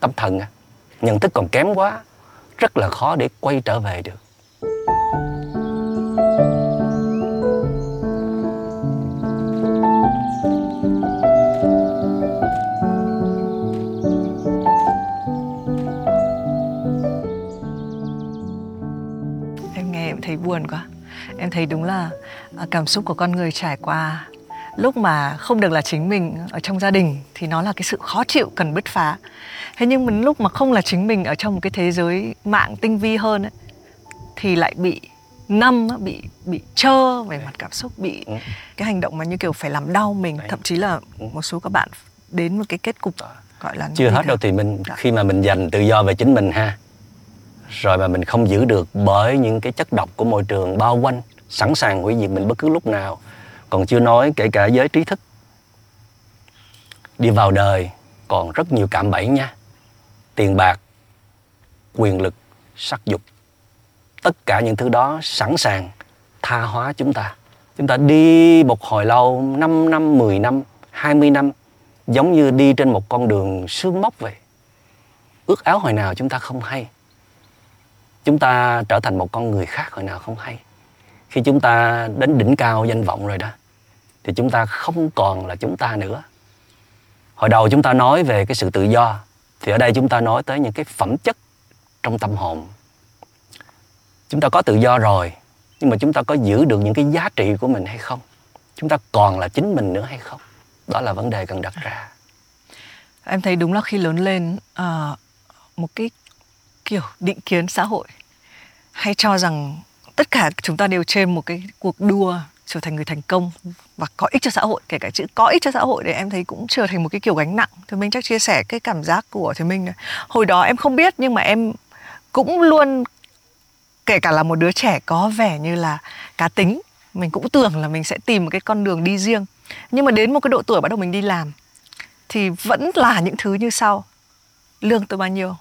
tâm thần, nhận thức còn kém quá, rất là khó để quay trở về được. Em nghe em thấy buồn quá. Em thấy đúng là cảm xúc của con người trải qua lúc mà không được là chính mình ở trong gia đình thì nó là cái sự khó chịu cần bứt phá. Thế nhưng mà lúc mà không là chính mình ở trong một cái thế giới mạng tinh vi hơn ấy, thì lại bị nâm, bị bị trơ về mặt cảm xúc, bị cái hành động mà như kiểu phải làm đau mình. Thậm chí là một số các bạn đến một cái kết cục gọi là chưa hết đâu. Thì mình khi mà mình giành tự do về chính mình ha, rồi mà mình không giữ được bởi những cái chất độc của môi trường bao quanh, sẵn sàng hủy diệt mình bất cứ lúc nào. Còn chưa nói kể cả giới trí thức đi vào đời còn rất nhiều cạm bẫy nha. Tiền bạc, quyền lực, sắc dục, tất cả những thứ đó sẵn sàng tha hóa chúng ta. Chúng ta đi một hồi lâu, năm năm, mười năm, hai mươi năm, giống như đi trên một con đường sương mốc vậy. Ước áo hồi nào chúng ta không hay. Chúng ta trở thành một con người khác hồi nào không hay. Khi chúng ta đến đỉnh cao danh vọng rồi đó, thì chúng ta không còn là chúng ta nữa. Hồi đầu chúng ta nói về cái sự tự do, thì ở đây chúng ta nói tới những cái phẩm chất trong tâm hồn. Chúng ta có tự do rồi, nhưng mà chúng ta có giữ được những cái giá trị của mình hay không? Chúng ta còn là chính mình nữa hay không? Đó là vấn đề cần đặt ra. Em thấy đúng là khi lớn lên, à, một cái kiểu định kiến xã hội hay cho rằng tất cả chúng ta đều trên một cái cuộc đua trở thành người thành công và có ích cho xã hội. Kể cả chữ có ích cho xã hội để em thấy cũng trở thành một cái kiểu gánh nặng. Thì mình chắc chia sẻ cái cảm giác của Thùy Minh này. Hồi đó em không biết, nhưng mà em cũng luôn, kể cả là một đứa trẻ có vẻ như là cá tính, mình cũng tưởng là mình sẽ tìm một cái con đường đi riêng. Nhưng mà đến một cái độ tuổi bắt đầu mình đi làm thì vẫn là những thứ như sau. Lương tôi bao nhiêu?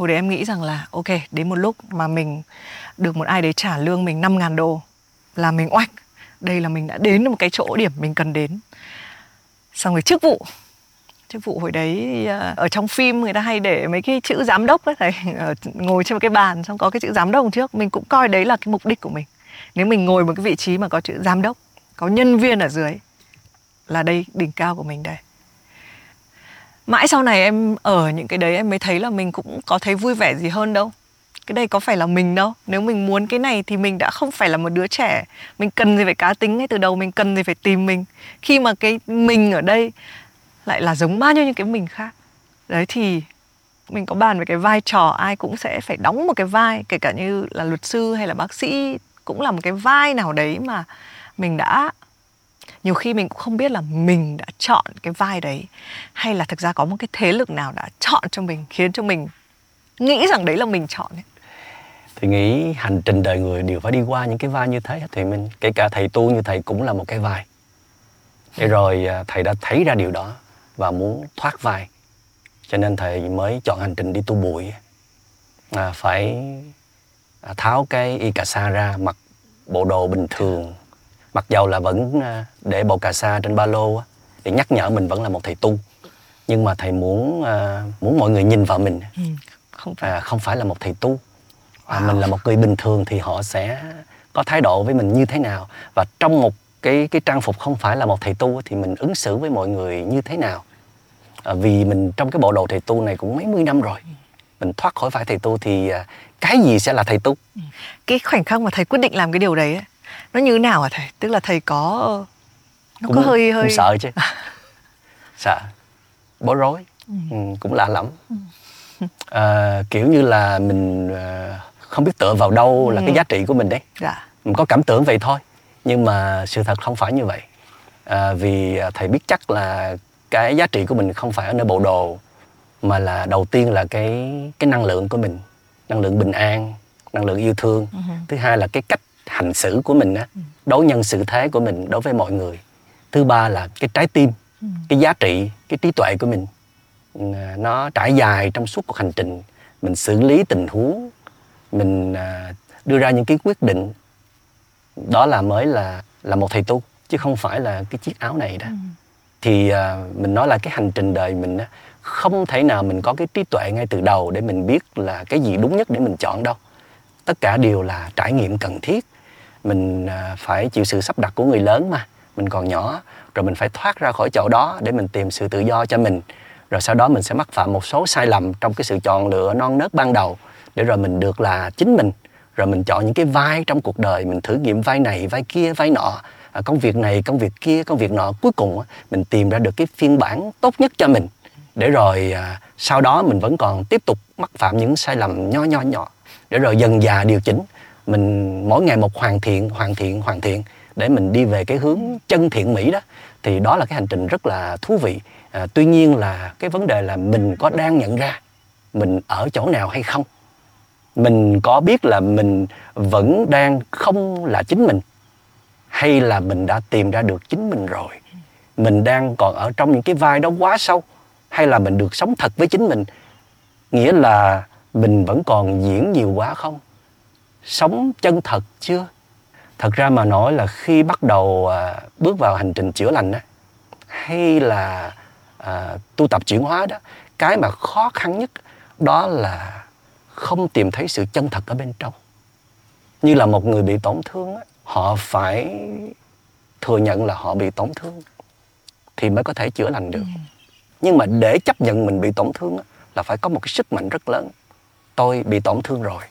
Hồi đấy em nghĩ rằng là ok, đến một lúc mà mình được một ai đấy trả lương mình năm ngàn đô là mình oách. Đây là mình đã đến một cái chỗ điểm mình cần đến. Xong rồi chức vụ. Chức vụ hồi đấy ở trong phim người ta hay để mấy cái chữ giám đốc ấy, thầy, ngồi trên một cái bàn xong có cái chữ giám đốc đằng trước. Mình cũng coi đấy là cái mục đích của mình. Nếu mình ngồi một cái vị trí mà có chữ giám đốc, có nhân viên ở dưới là đây, đỉnh cao của mình đây. Mãi sau này em ở những cái đấy em mới thấy là mình cũng có thấy vui vẻ gì hơn đâu. Cái đây có phải là mình đâu. Nếu mình muốn cái này thì mình đã không phải là một đứa trẻ. Mình cần gì phải cá tính ngay từ đầu, mình cần gì phải tìm mình. Khi mà cái mình ở đây lại là giống bao nhiêu những cái mình khác. Đấy thì mình có bàn về cái vai trò, ai cũng sẽ phải đóng một cái vai. Kể cả như là luật sư hay là bác sĩ cũng là một cái vai nào đấy mà mình đã... Nhiều khi mình cũng không biết là mình đã chọn cái vai đấy, hay là thực ra có một cái thế lực nào đã chọn cho mình, khiến cho mình nghĩ rằng đấy là mình chọn ấy. Thì nghĩ hành trình đời người đều phải đi qua những cái vai như thế. Thì mình, kể cả thầy tu như thầy cũng là một cái vai. Để rồi thầy đã thấy ra điều đó và muốn thoát vai, cho nên thầy mới chọn hành trình đi tu bụi. à, Phải tháo cái y cà sa ra, mặc bộ đồ bình thường, mặc dầu là vẫn để bộ cà sa trên ba lô để nhắc nhở mình vẫn là một thầy tu, nhưng mà thầy muốn muốn mọi người nhìn vào mình ừ, không phải à, không phải là một thầy tu, wow. Mình là một người bình thường thì họ sẽ có thái độ với mình như thế nào, và trong một cái cái trang phục không phải là một thầy tu thì mình ứng xử với mọi người như thế nào. À, vì mình trong cái bộ đồ thầy tu này cũng mấy mươi năm rồi, mình thoát khỏi phải thầy tu thì cái gì sẽ là thầy tu? Cái khoảnh khắc mà thầy quyết định làm cái điều đấy ấy, nó như thế nào hả thầy? Tức là thầy có... Nó cũng, có hơi hơi... Cũng sợ chứ. Sợ. Bối rối. Ừ. Ừ, cũng lạ lắm. Ừ. À, kiểu như là mình không biết tựa vào đâu là ừ. cái giá trị của mình đấy. Dạ. Mình có cảm tưởng vậy thôi. Nhưng mà sự thật không phải như vậy. À, vì thầy biết chắc là cái giá trị của mình không phải ở nơi bộ đồ, mà là đầu tiên là cái, cái năng lượng của mình. Năng lượng bình an, năng lượng yêu thương. Ừ. Thứ hai là cái cách hành xử của mình á, đối nhân xử thế của mình đối với mọi người. Thứ ba là cái trái tim, cái giá trị, cái trí tuệ của mình. Nó trải dài trong suốt cuộc hành trình. Mình xử lý tình huống, mình đưa ra những cái quyết định. Đó là mới là, là một thầy tu, chứ không phải là cái chiếc áo này đó. Thì mình nói là cái hành trình đời mình á, không thể nào mình có cái trí tuệ ngay từ đầu để mình biết là cái gì đúng nhất để mình chọn đâu. Tất cả đều là trải nghiệm cần thiết. Mình phải chịu sự sắp đặt của người lớn mà. Mình còn nhỏ. Rồi mình phải thoát ra khỏi chỗ đó để mình tìm sự tự do cho mình. Rồi sau đó mình sẽ mắc phạm một số sai lầm trong cái sự chọn lựa non nớt ban đầu, để rồi mình được là chính mình. Rồi mình chọn những cái vai trong cuộc đời. Mình thử nghiệm vai này, vai kia, vai nọ, công việc này, công việc kia, công việc nọ. Cuối cùng mình tìm ra được cái phiên bản tốt nhất cho mình. Để rồi sau đó mình vẫn còn tiếp tục mắc phạm những sai lầm nho nho nhỏ, để rồi dần dà điều chỉnh. Mình mỗi ngày một hoàn thiện, hoàn thiện, hoàn thiện để mình đi về cái hướng chân thiện mỹ đó. Thì đó là cái hành trình rất là thú vị. à, Tuy nhiên là cái vấn đề là mình có đang nhận ra mình ở chỗ nào hay không. Mình có biết là mình vẫn đang không là chính mình, hay là mình đã tìm ra được chính mình rồi. Mình đang còn ở trong những cái vai đó quá sâu, hay là mình được sống thật với chính mình. Nghĩa là mình vẫn còn diễn nhiều quá không? Sống chân thật chưa? Thật ra mà nói là khi bắt đầu à, bước vào hành trình chữa lành á, hay là à, tu tập chuyển hóa đó, cái mà khó khăn nhất đó là không tìm thấy sự chân thật ở bên trong. Như là một người bị tổn thương á, họ phải thừa nhận là họ bị tổn thương thì mới có thể chữa lành được. Nhưng mà để chấp nhận mình bị tổn thương á, là phải có một cái sức mạnh rất lớn. Tôi bị tổn thương rồi,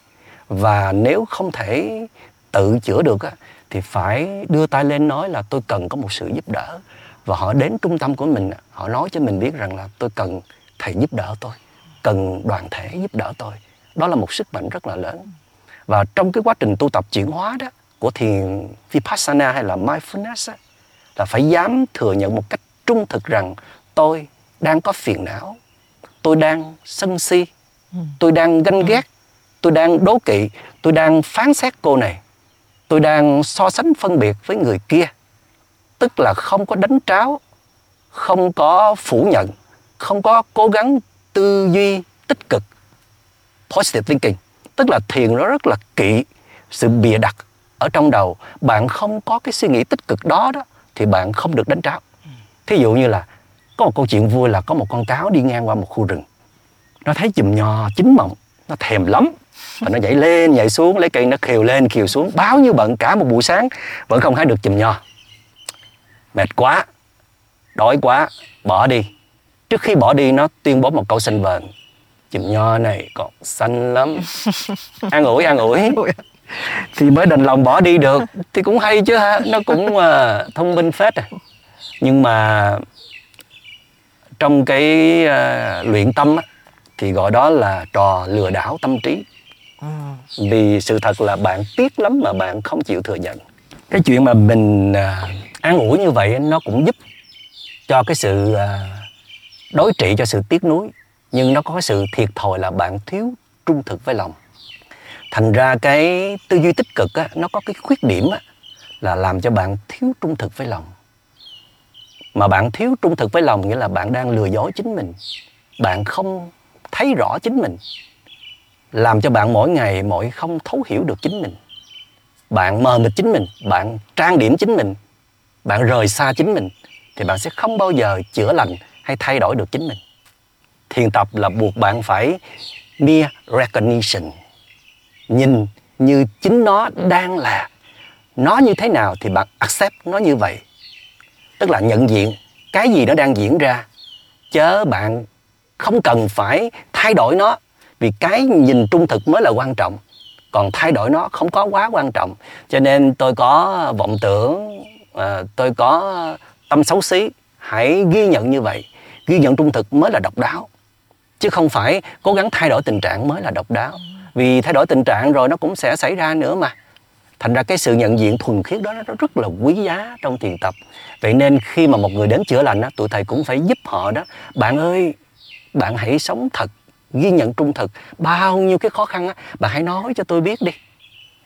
và nếu không thể tự chữa được á, thì phải đưa tay lên nói là tôi cần có một sự giúp đỡ. Và họ đến trung tâm của mình, họ nói cho mình biết rằng là tôi cần thầy giúp đỡ tôi, cần đoàn thể giúp đỡ tôi. Đó là một sức mạnh rất là lớn. Và trong cái quá trình tu tập chuyển hóa đó, của thiền Vipassana hay là Mindfulness á, là phải dám thừa nhận một cách trung thực rằng tôi đang có phiền não, tôi đang sân si, tôi đang ganh ghét, tôi đang đố kỵ, tôi đang phán xét cô này, tôi đang so sánh phân biệt với người kia. Tức là không có đánh tráo, không có phủ nhận, không có cố gắng tư duy tích cực, positive thinking, tức là thiền nó rất là kỵ sự bịa đặt ở trong đầu. Bạn không có cái suy nghĩ tích cực đó đó thì bạn không được đánh tráo. Thí dụ như là có một câu chuyện vui là có một con cáo đi ngang qua một khu rừng. Nó thấy chùm nho chín mọng, nó thèm lắm. Và nó nhảy lên, nhảy xuống, lấy cây nó khều lên, khều xuống. Bao nhiêu bận cả một buổi sáng vẫn không hái được chùm nho. Mệt quá, đói quá, bỏ đi. Trước khi bỏ đi nó tuyên bố một câu xanh vờn: chùm nho này còn xanh lắm. An ủi, an ủi thì mới đành lòng bỏ đi được. Thì cũng hay chứ ha, nó cũng uh, thông minh phết à. Nhưng mà trong cái uh, luyện tâm á, thì gọi đó là trò lừa đảo tâm trí. Vì sự thật là bạn tiếc lắm mà bạn không chịu thừa nhận. Cái chuyện mà mình uh, an ủi như vậy nó cũng giúp cho cái sự uh, đối trị cho sự tiếc nuối. Nhưng nó có cái sự thiệt thòi là bạn thiếu trung thực với lòng. Thành ra cái tư duy tích cực á, nó có cái khuyết điểm á, là làm cho bạn thiếu trung thực với lòng. Mà bạn thiếu trung thực với lòng nghĩa là bạn đang lừa dối chính mình. Bạn không thấy rõ chính mình, làm cho bạn mỗi ngày mỗi không thấu hiểu được chính mình. Bạn mờ mịt chính mình, bạn trang điểm chính mình, bạn rời xa chính mình, thì bạn sẽ không bao giờ chữa lành hay thay đổi được chính mình. Thiền tập là buộc bạn phải mere recognition, nhìn như chính nó đang là. Nó như thế nào thì bạn accept nó như vậy. Tức là nhận diện cái gì nó đang diễn ra, chớ bạn không cần phải thay đổi nó. Vì cái nhìn trung thực mới là quan trọng, còn thay đổi nó không có quá quan trọng. Cho nên tôi có vọng tưởng, à, tôi có tâm xấu xí, hãy ghi nhận như vậy. Ghi nhận trung thực mới là độc đáo, chứ không phải cố gắng thay đổi tình trạng mới là độc đáo. Vì thay đổi tình trạng rồi nó cũng sẽ xảy ra nữa mà. Thành ra cái sự nhận diện thuần khiết đó nó rất là quý giá trong thiền tập. Vậy nên khi mà một người đến chữa lành đó, tụi thầy cũng phải giúp họ đó. Bạn ơi, bạn hãy sống thật, ghi nhận trung thực. Bao nhiêu cái khó khăn đó, bạn hãy nói cho tôi biết đi.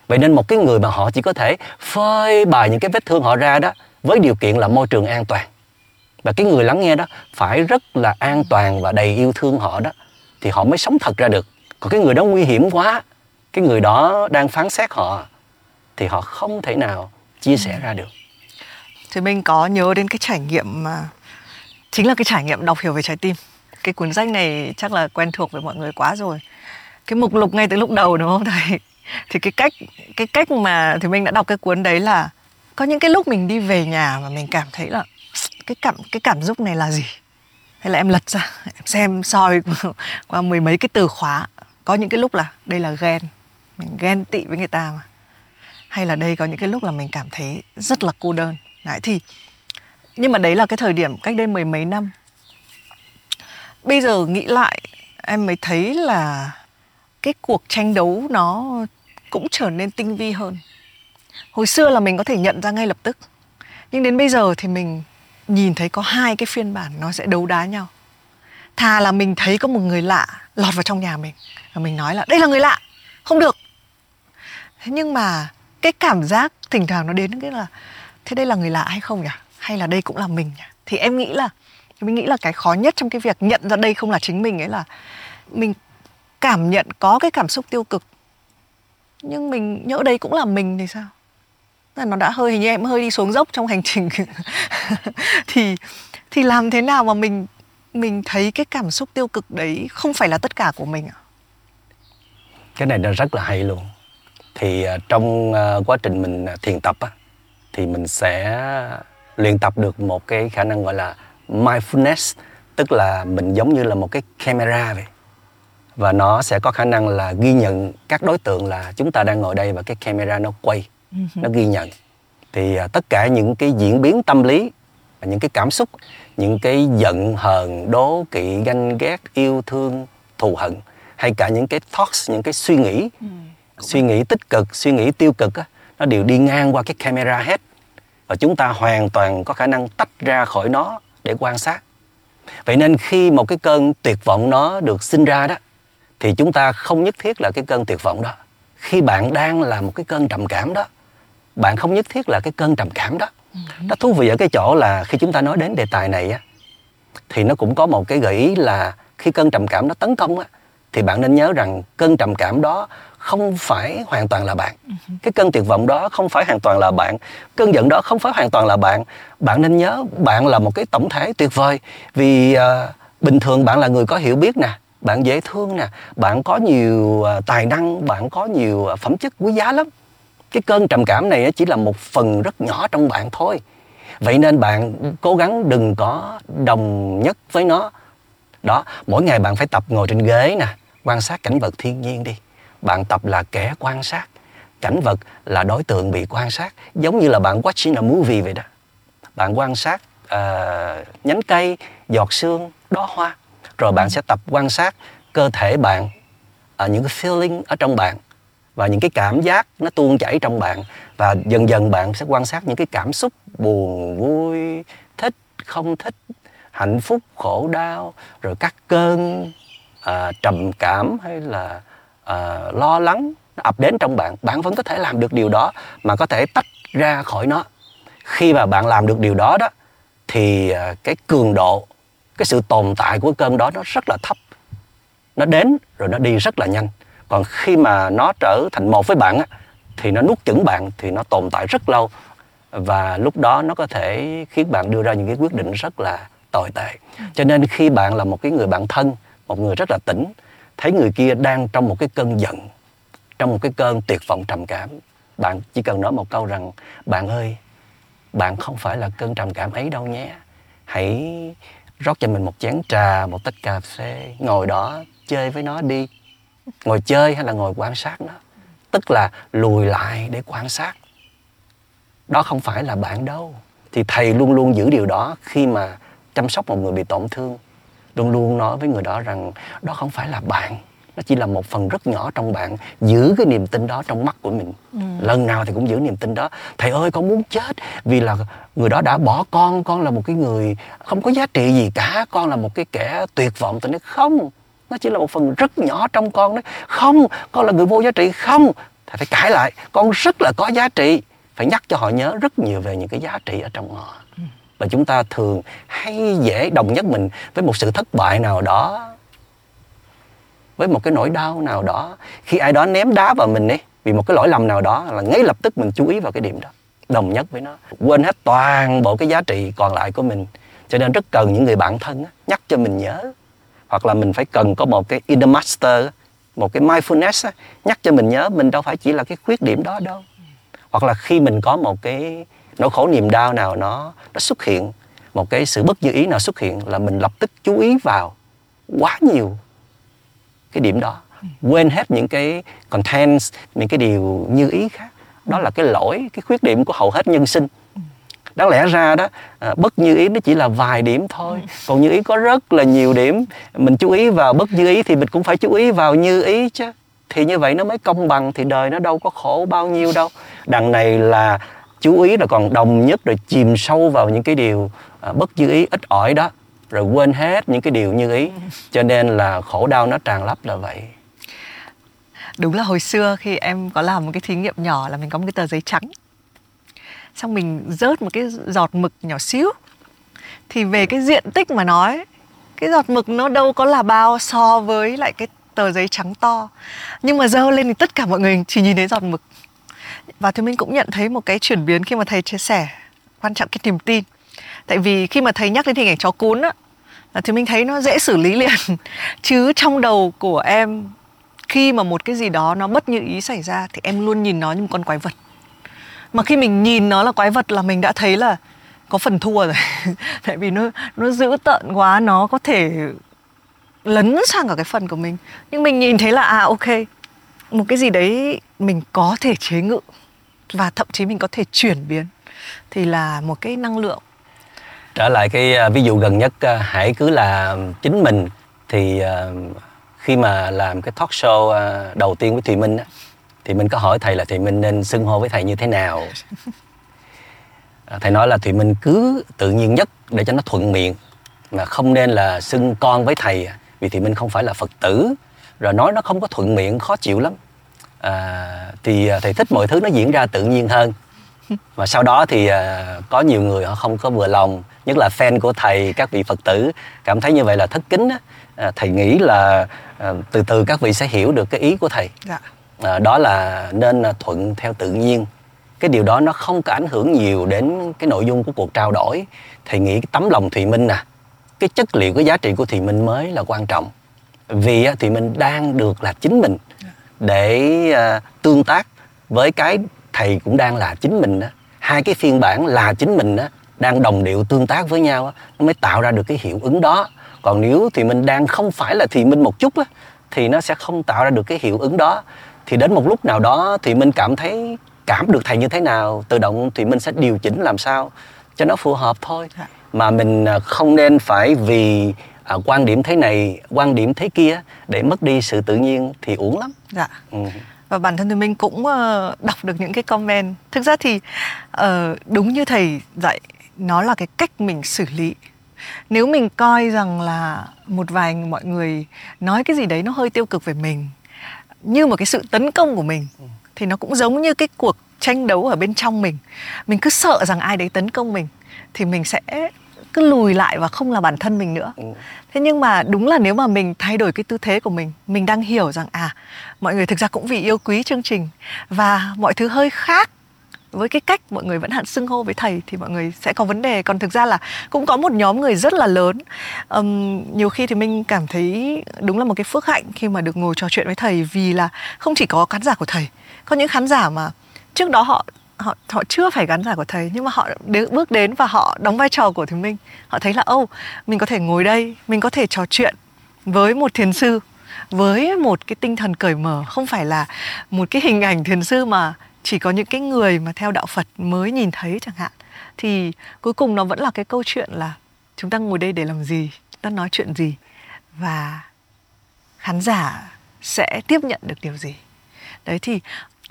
Vậy nên một cái người mà họ chỉ có thể phơi bày những cái vết thương họ ra đó, với điều kiện là môi trường an toàn, và cái người lắng nghe đó phải rất là an toàn và đầy yêu thương họ đó, thì họ mới sống thật ra được. Còn cái người đó nguy hiểm quá, cái người đó đang phán xét họ, thì họ không thể nào chia sẻ ra được. Thì mình có nhớ đến cái trải nghiệm mà chính là cái trải nghiệm đọc hiểu về trái tim. Cái cuốn sách này chắc là quen thuộc với mọi người quá rồi. Cái mục lục ngay từ lúc đầu đúng không thầy? Thì cái cách cái cách mà thì mình đã đọc cái cuốn đấy là có những cái lúc mình đi về nhà mà mình cảm thấy là cái cảm cái cảm xúc này là gì? Hay là em lật ra, em xem soi qua mười mấy cái từ khóa. Có những cái lúc là đây là ghen, mình ghen tị với người ta mà. Hay là đây có những cái lúc là mình cảm thấy rất là cô đơn. Đấy thì, nhưng mà đấy là cái thời điểm cách đây mười mấy năm. Bây giờ nghĩ lại em mới thấy là cái cuộc tranh đấu nó cũng trở nên tinh vi hơn. Hồi xưa là mình có thể nhận ra ngay lập tức, nhưng đến bây giờ thì mình nhìn thấy có hai cái phiên bản nó sẽ đấu đá nhau. Thà là mình thấy có một người lạ lọt vào trong nhà mình và mình nói là đây là người lạ, không được. Thế nhưng mà cái cảm giác thỉnh thoảng nó đến cái là thế đây là người lạ hay không nhỉ? Hay là đây cũng là mình nhỉ? Thì em nghĩ là Mình nghĩ là cái khó nhất trong cái việc nhận ra đây không là chính mình ấy là mình cảm nhận có cái cảm xúc tiêu cực, nhưng mình nhỡ đây cũng là mình thì sao? Là nó đã hơi, hình như em hơi đi xuống dốc trong hành trình thì, thì làm thế nào mà mình, mình thấy cái cảm xúc tiêu cực đấy không phải là tất cả của mình ạ? Cái này nó rất là hay luôn. Thì trong quá trình mình thiền tập á, thì mình sẽ luyện tập được một cái khả năng gọi là Mindfulness, tức là mình giống như là một cái camera vậy. Và nó sẽ có khả năng là ghi nhận các đối tượng là chúng ta đang ngồi đây, và cái camera nó quay, nó ghi nhận. Thì tất cả những cái diễn biến tâm lý, những cái cảm xúc, những cái giận hờn, đố kỵ, ganh ghét, yêu thương, thù hận, hay cả những cái thoughts, những cái suy nghĩ, suy nghĩ tích cực, suy nghĩ tiêu cực, nó đều đi ngang qua cái camera hết. Và chúng ta hoàn toàn có khả năng tách ra khỏi nó để quan sát. Vậy nên khi một cái cơn tuyệt vọng nó được sinh ra đó, thì chúng ta không nhất thiết là cái cơn tuyệt vọng đó. Khi bạn đang là một cái cơn trầm cảm đó, bạn không nhất thiết là cái cơn trầm cảm đó. Nó thú vị ở cái chỗ là khi chúng ta nói đến đề tài này á, thì nó cũng có một cái gợi ý là khi cơn trầm cảm nó tấn công á, thì bạn nên nhớ rằng cơn trầm cảm đó không phải hoàn toàn là bạn. Cái cơn tuyệt vọng đó không phải hoàn toàn là bạn. Cơn giận đó không phải hoàn toàn là bạn. Bạn nên nhớ bạn là một cái tổng thể tuyệt vời. Vì uh, bình thường bạn là người có hiểu biết nè, bạn dễ thương nè, bạn có nhiều tài năng, bạn có nhiều phẩm chất quý giá lắm. Cái cơn trầm cảm này chỉ là một phần rất nhỏ trong bạn thôi. Vậy nên bạn cố gắng đừng có đồng nhất với nó. Đó, mỗi ngày bạn phải tập ngồi trên ghế nè, quan sát cảnh vật thiên nhiên đi. Bạn tập là kẻ quan sát, cảnh vật là đối tượng bị quan sát. Giống như là bạn watching a movie vậy đó. Bạn quan sát uh, nhánh cây, giọt sương, đóa hoa. Rồi bạn sẽ tập quan sát cơ thể bạn, uh, những cái feeling ở trong bạn và những cái cảm giác nó tuôn chảy trong bạn. Và dần dần bạn sẽ quan sát những cái cảm xúc buồn, vui, thích, không thích, hạnh phúc, khổ đau, rồi các cơn à, trầm cảm hay là à, lo lắng nó ập đến trong bạn. Bạn vẫn có thể làm được điều đó mà có thể tách ra khỏi nó. Khi mà bạn làm được điều đó đó thì à, cái cường độ, cái sự tồn tại của cơn đó nó rất là thấp. Nó đến rồi nó đi rất là nhanh. Còn khi mà nó trở thành một với bạn á, thì nó nuốt chửng bạn, thì nó tồn tại rất lâu. Và lúc đó nó có thể khiến bạn đưa ra những cái quyết định rất là tồi tệ. Cho nên khi bạn là một cái người bạn thân, một người rất là tỉnh, thấy người kia đang trong một cái cơn giận, trong một cái cơn tuyệt vọng trầm cảm, bạn chỉ cần nói một câu rằng: bạn ơi, bạn không phải là cơn trầm cảm ấy đâu nhé. Hãy rót cho mình một chén trà, một tách cà phê, ngồi đó chơi với nó đi. Ngồi chơi hay là ngồi quan sát nó. Tức là lùi lại để quan sát. Đó không phải là bạn đâu. Thì thầy luôn luôn giữ điều đó khi mà chăm sóc một người bị tổn thương. Luôn luôn nói với người đó rằng đó không phải là bạn. Nó chỉ là một phần rất nhỏ trong bạn. Giữ cái niềm tin đó trong mắt của mình. Ừ. Lần nào thì cũng giữ niềm tin đó. Thầy ơi, con muốn chết vì là người đó đã bỏ con. Con là một cái người không có giá trị gì cả. Con là một cái kẻ tuyệt vọng. Tôi nói không. Nó chỉ là một phần rất nhỏ trong con đấy. Không, con là người vô giá trị. Không, thầy phải cãi lại. Con rất là có giá trị. Phải nhắc cho họ nhớ rất nhiều về những cái giá trị ở trong họ. Ừ. Và chúng ta thường hay dễ đồng nhất mình với một sự thất bại nào đó, với một cái nỗi đau nào đó. Khi ai đó ném đá vào mình ấy, vì một cái lỗi lầm nào đó, là ngay lập tức mình chú ý vào cái điểm đó, đồng nhất với nó, quên hết toàn bộ cái giá trị còn lại của mình. Cho nên rất cần những người bạn thân nhắc cho mình nhớ. Hoặc là mình phải cần có một cái inner master, một cái mindfulness nhắc cho mình nhớ mình đâu phải chỉ là cái khuyết điểm đó đâu. Hoặc là khi mình có một cái nỗi khổ niềm đau nào nó, nó xuất hiện, một cái sự bất như ý nào xuất hiện, là mình lập tức chú ý vào quá nhiều cái điểm đó. Quên hết những cái contents, những cái điều như ý khác. Đó là cái lỗi, cái khuyết điểm của hầu hết nhân sinh. Đáng lẽ ra đó, bất như ý nó chỉ là vài điểm thôi. Còn như ý có rất là nhiều điểm. Mình chú ý vào bất như ý thì mình cũng phải chú ý vào như ý chứ. Thì như vậy nó mới công bằng, thì đời nó đâu có khổ bao nhiêu đâu. Đằng này là chú ý rồi còn đồng nhất, rồi chìm sâu vào những cái điều bất như ý ít ỏi đó, rồi quên hết những cái điều như ý. Cho nên là khổ đau nó tràn lấp là vậy. Đúng là hồi xưa khi em có làm một cái thí nghiệm nhỏ là mình có một cái tờ giấy trắng, xong mình rớt một cái giọt mực nhỏ xíu. Thì về cái diện tích mà nói, cái giọt mực nó đâu có là bao so với lại cái tờ giấy trắng to. Nhưng mà dơ lên thì tất cả mọi người chỉ nhìn thấy giọt mực. Và Thùy Minh cũng nhận thấy một cái chuyển biến khi mà thầy chia sẻ quan trọng cái niềm tin. Tại vì khi mà thầy nhắc đến hình ảnh chó cún á, là Thùy Minh thấy nó dễ xử lý liền. Chứ trong đầu của em, khi mà một cái gì đó nó bất như ý xảy ra thì em luôn nhìn nó như một con quái vật. Mà khi mình nhìn nó là quái vật là mình đã thấy là có phần thua rồi. Tại vì nó, nó dữ tợn quá, nó có thể lấn sang cả cái phần của mình. Nhưng mình nhìn thấy là à ok, một cái gì đấy mình có thể chế ngự và thậm chí mình có thể chuyển biến, thì là một cái năng lượng. Trở lại cái ví dụ gần nhất, hãy cứ là chính mình. Thì khi mà làm cái talk show đầu tiên với Thùy Minh á, Thùy Minh có hỏi thầy là Thùy Minh nên xưng hô với thầy như thế nào. Thầy nói là Thùy Minh cứ tự nhiên nhất để cho nó thuận miệng, mà không nên là xưng con với thầy, vì Thùy Minh không phải là Phật tử, rồi nói nó không có thuận miệng, khó chịu lắm. À, thì thầy thích mọi thứ nó diễn ra tự nhiên hơn. Và sau đó thì có nhiều người họ không có vừa lòng, nhất là fan của thầy, các vị Phật tử cảm thấy như vậy là thất kính. Thầy nghĩ là từ từ các vị sẽ hiểu được cái ý của thầy. Dạ. Đó là nên thuận theo tự nhiên. Cái điều đó nó không có ảnh hưởng nhiều đến cái nội dung của cuộc trao đổi. Thầy nghĩ cái tấm lòng Thùy Minh nè, à, cái chất liệu, cái giá trị của Thùy Minh mới là quan trọng. Vì Thùy Minh đang được là chính mình để tương tác với cái thầy cũng đang là chính mình đó. Hai cái phiên bản là chính mình đó, đang đồng điệu tương tác với nhau đó, nó mới tạo ra được cái hiệu ứng đó. Còn nếu Thùy Minh đang không phải là Thùy Minh một chút đó, thì nó sẽ không tạo ra được cái hiệu ứng đó. Thì đến một lúc nào đó Thùy Minh cảm thấy cảm được thầy như thế nào, tự động Thùy Minh sẽ điều chỉnh làm sao cho nó phù hợp thôi. Mà mình không nên phải vì à, quan điểm thế này, quan điểm thế kia để mất đi sự tự nhiên thì uổng lắm. Dạ. Ừ. Và bản thân Thùy Minh cũng đọc được những cái comment. Thực ra thì đúng như thầy dạy, nó là cái cách mình xử lý. Nếu mình coi rằng là một vài mọi người nói cái gì đấy nó hơi tiêu cực về mình, như một cái sự tấn công của mình, thì nó cũng giống như cái cuộc tranh đấu ở bên trong mình. Mình cứ sợ rằng ai đấy tấn công mình thì mình sẽ cứ lùi lại và không là bản thân mình nữa. Ừ. Thế nhưng mà đúng là nếu mà mình thay đổi cái tư thế của mình, mình đang hiểu rằng à, mọi người thực ra cũng vì yêu quý chương trình và mọi thứ hơi khác với cái cách mọi người vẫn hạn xưng hô với thầy thì mọi người sẽ có vấn đề. Còn thực ra là cũng có một nhóm người rất là lớn. Um, nhiều khi thì mình cảm thấy đúng là một cái phước hạnh khi mà được ngồi trò chuyện với thầy, vì là không chỉ có khán giả của thầy, có những khán giả mà trước đó họ Họ, họ chưa phải khán giả của thầy, nhưng mà họ đế, bước đến và họ đóng vai trò của Thùy Minh. Họ thấy là ô, oh, mình có thể ngồi đây, mình có thể trò chuyện với một thiền sư, với một cái tinh thần cởi mở. Không phải là một cái hình ảnh thiền sư mà chỉ có những cái người mà theo đạo Phật mới nhìn thấy chẳng hạn. Thì cuối cùng nó vẫn là cái câu chuyện là chúng ta ngồi đây để làm gì, chúng ta nói chuyện gì, và khán giả sẽ tiếp nhận được điều gì. Đấy, thì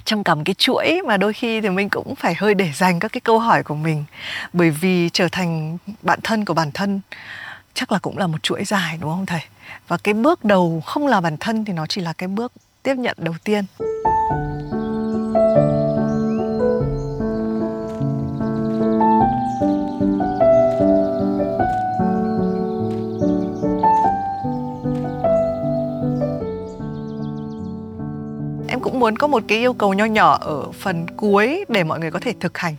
trong cả một cái chuỗi mà đôi khi thì mình cũng phải hơi để dành các cái câu hỏi của mình, bởi vì trở thành bạn thân của bản thân chắc là cũng là một chuỗi dài, đúng không thầy? Và cái bước đầu không là bản thân thì nó chỉ là cái bước tiếp nhận đầu tiên. Cũng muốn có một cái yêu cầu nho nhỏ ở phần cuối để mọi người có thể thực hành.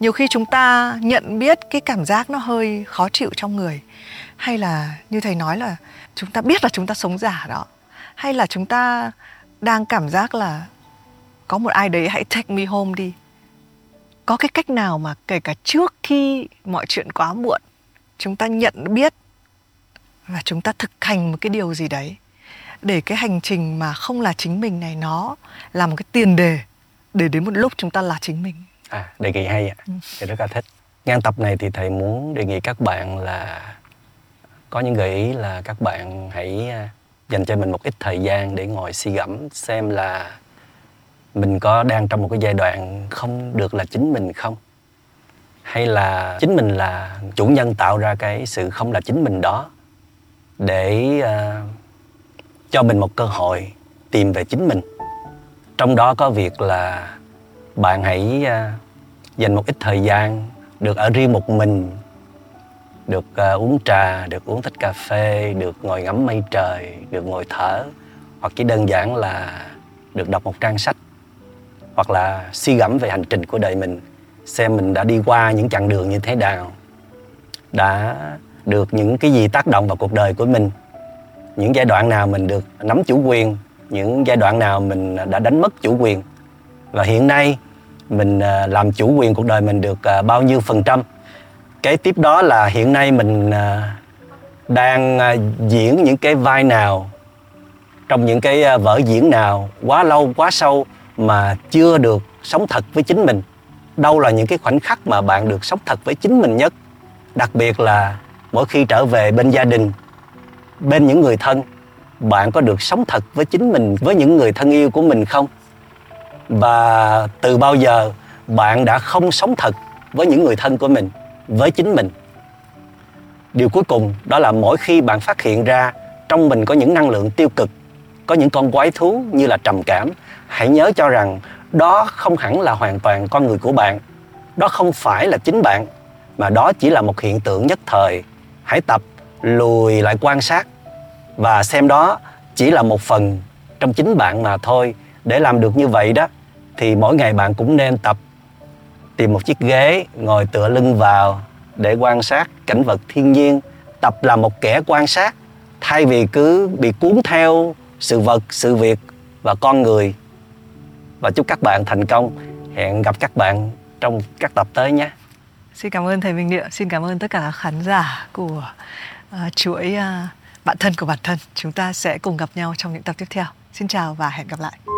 Nhiều khi chúng ta nhận biết cái cảm giác nó hơi khó chịu trong người, hay là như thầy nói là chúng ta biết là chúng ta sống giả đó, hay là chúng ta đang cảm giác là có một ai đấy hãy take me home đi. Có cái cách nào mà kể cả trước khi mọi chuyện quá muộn, chúng ta nhận biết và chúng ta thực hành một cái điều gì đấy để cái hành trình mà không là chính mình này nó là một cái tiền đề để đến một lúc chúng ta là chính mình. À, đề nghị hay ạ. Ừ. Thầy rất là thích. Ngang tập này thì thầy muốn đề nghị các bạn là có những gợi ý là các bạn hãy dành cho mình một ít thời gian để ngồi suy gẫm xem là mình có đang trong một cái giai đoạn không được là chính mình không? Hay là chính mình là chủ nhân tạo ra cái sự không là chính mình đó để... Uh, cho mình một cơ hội tìm về chính mình. Trong đó có việc là bạn hãy dành một ít thời gian được ở riêng một mình, được uống trà, được uống tách cà phê, được ngồi ngắm mây trời, được ngồi thở, hoặc chỉ đơn giản là được đọc một trang sách, hoặc là suy gẫm về hành trình của đời mình, xem mình đã đi qua những chặng đường như thế nào, đã được những cái gì tác động vào cuộc đời của mình, những giai đoạn nào mình được nắm chủ quyền, những giai đoạn nào mình đã đánh mất chủ quyền, và hiện nay mình làm chủ quyền cuộc đời mình được bao nhiêu phần trăm. Kế tiếp đó là hiện nay mình đang diễn những cái vai nào, trong những cái vở diễn nào, quá lâu, quá sâu mà chưa được sống thật với chính mình. Đâu là những cái khoảnh khắc mà bạn được sống thật với chính mình nhất, đặc biệt là mỗi khi trở về bên gia đình, bên những người thân, bạn có được sống thật với chính mình, với những người thân yêu của mình không? Và từ bao giờ bạn đã không sống thật với những người thân của mình, với chính mình? Điều cuối cùng đó là mỗi khi bạn phát hiện ra trong mình có những năng lượng tiêu cực, có những con quái thú như là trầm cảm, hãy nhớ cho rằng đó không hẳn là hoàn toàn con người của bạn, Đó không phải là chính bạn, mà đó chỉ là một hiện tượng nhất thời. Hãy tập lùi lại quan sát và xem đó chỉ là một phần trong chính bạn mà thôi. Để làm được như vậy đó, thì mỗi ngày bạn cũng nên tập tìm một chiếc ghế, ngồi tựa lưng vào để quan sát cảnh vật thiên nhiên. Tập là một kẻ quan sát, thay vì cứ bị cuốn theo sự vật, sự việc và con người. Và chúc các bạn thành công. Hẹn gặp các bạn trong các tập tới nhé. Xin cảm ơn Thầy Minh Niệm, xin cảm ơn tất cả khán giả của uh, chuỗi uh, Bạn Thân của Bản Thân. Chúng ta sẽ cùng gặp nhau trong những tập tiếp theo. Xin chào và hẹn gặp lại.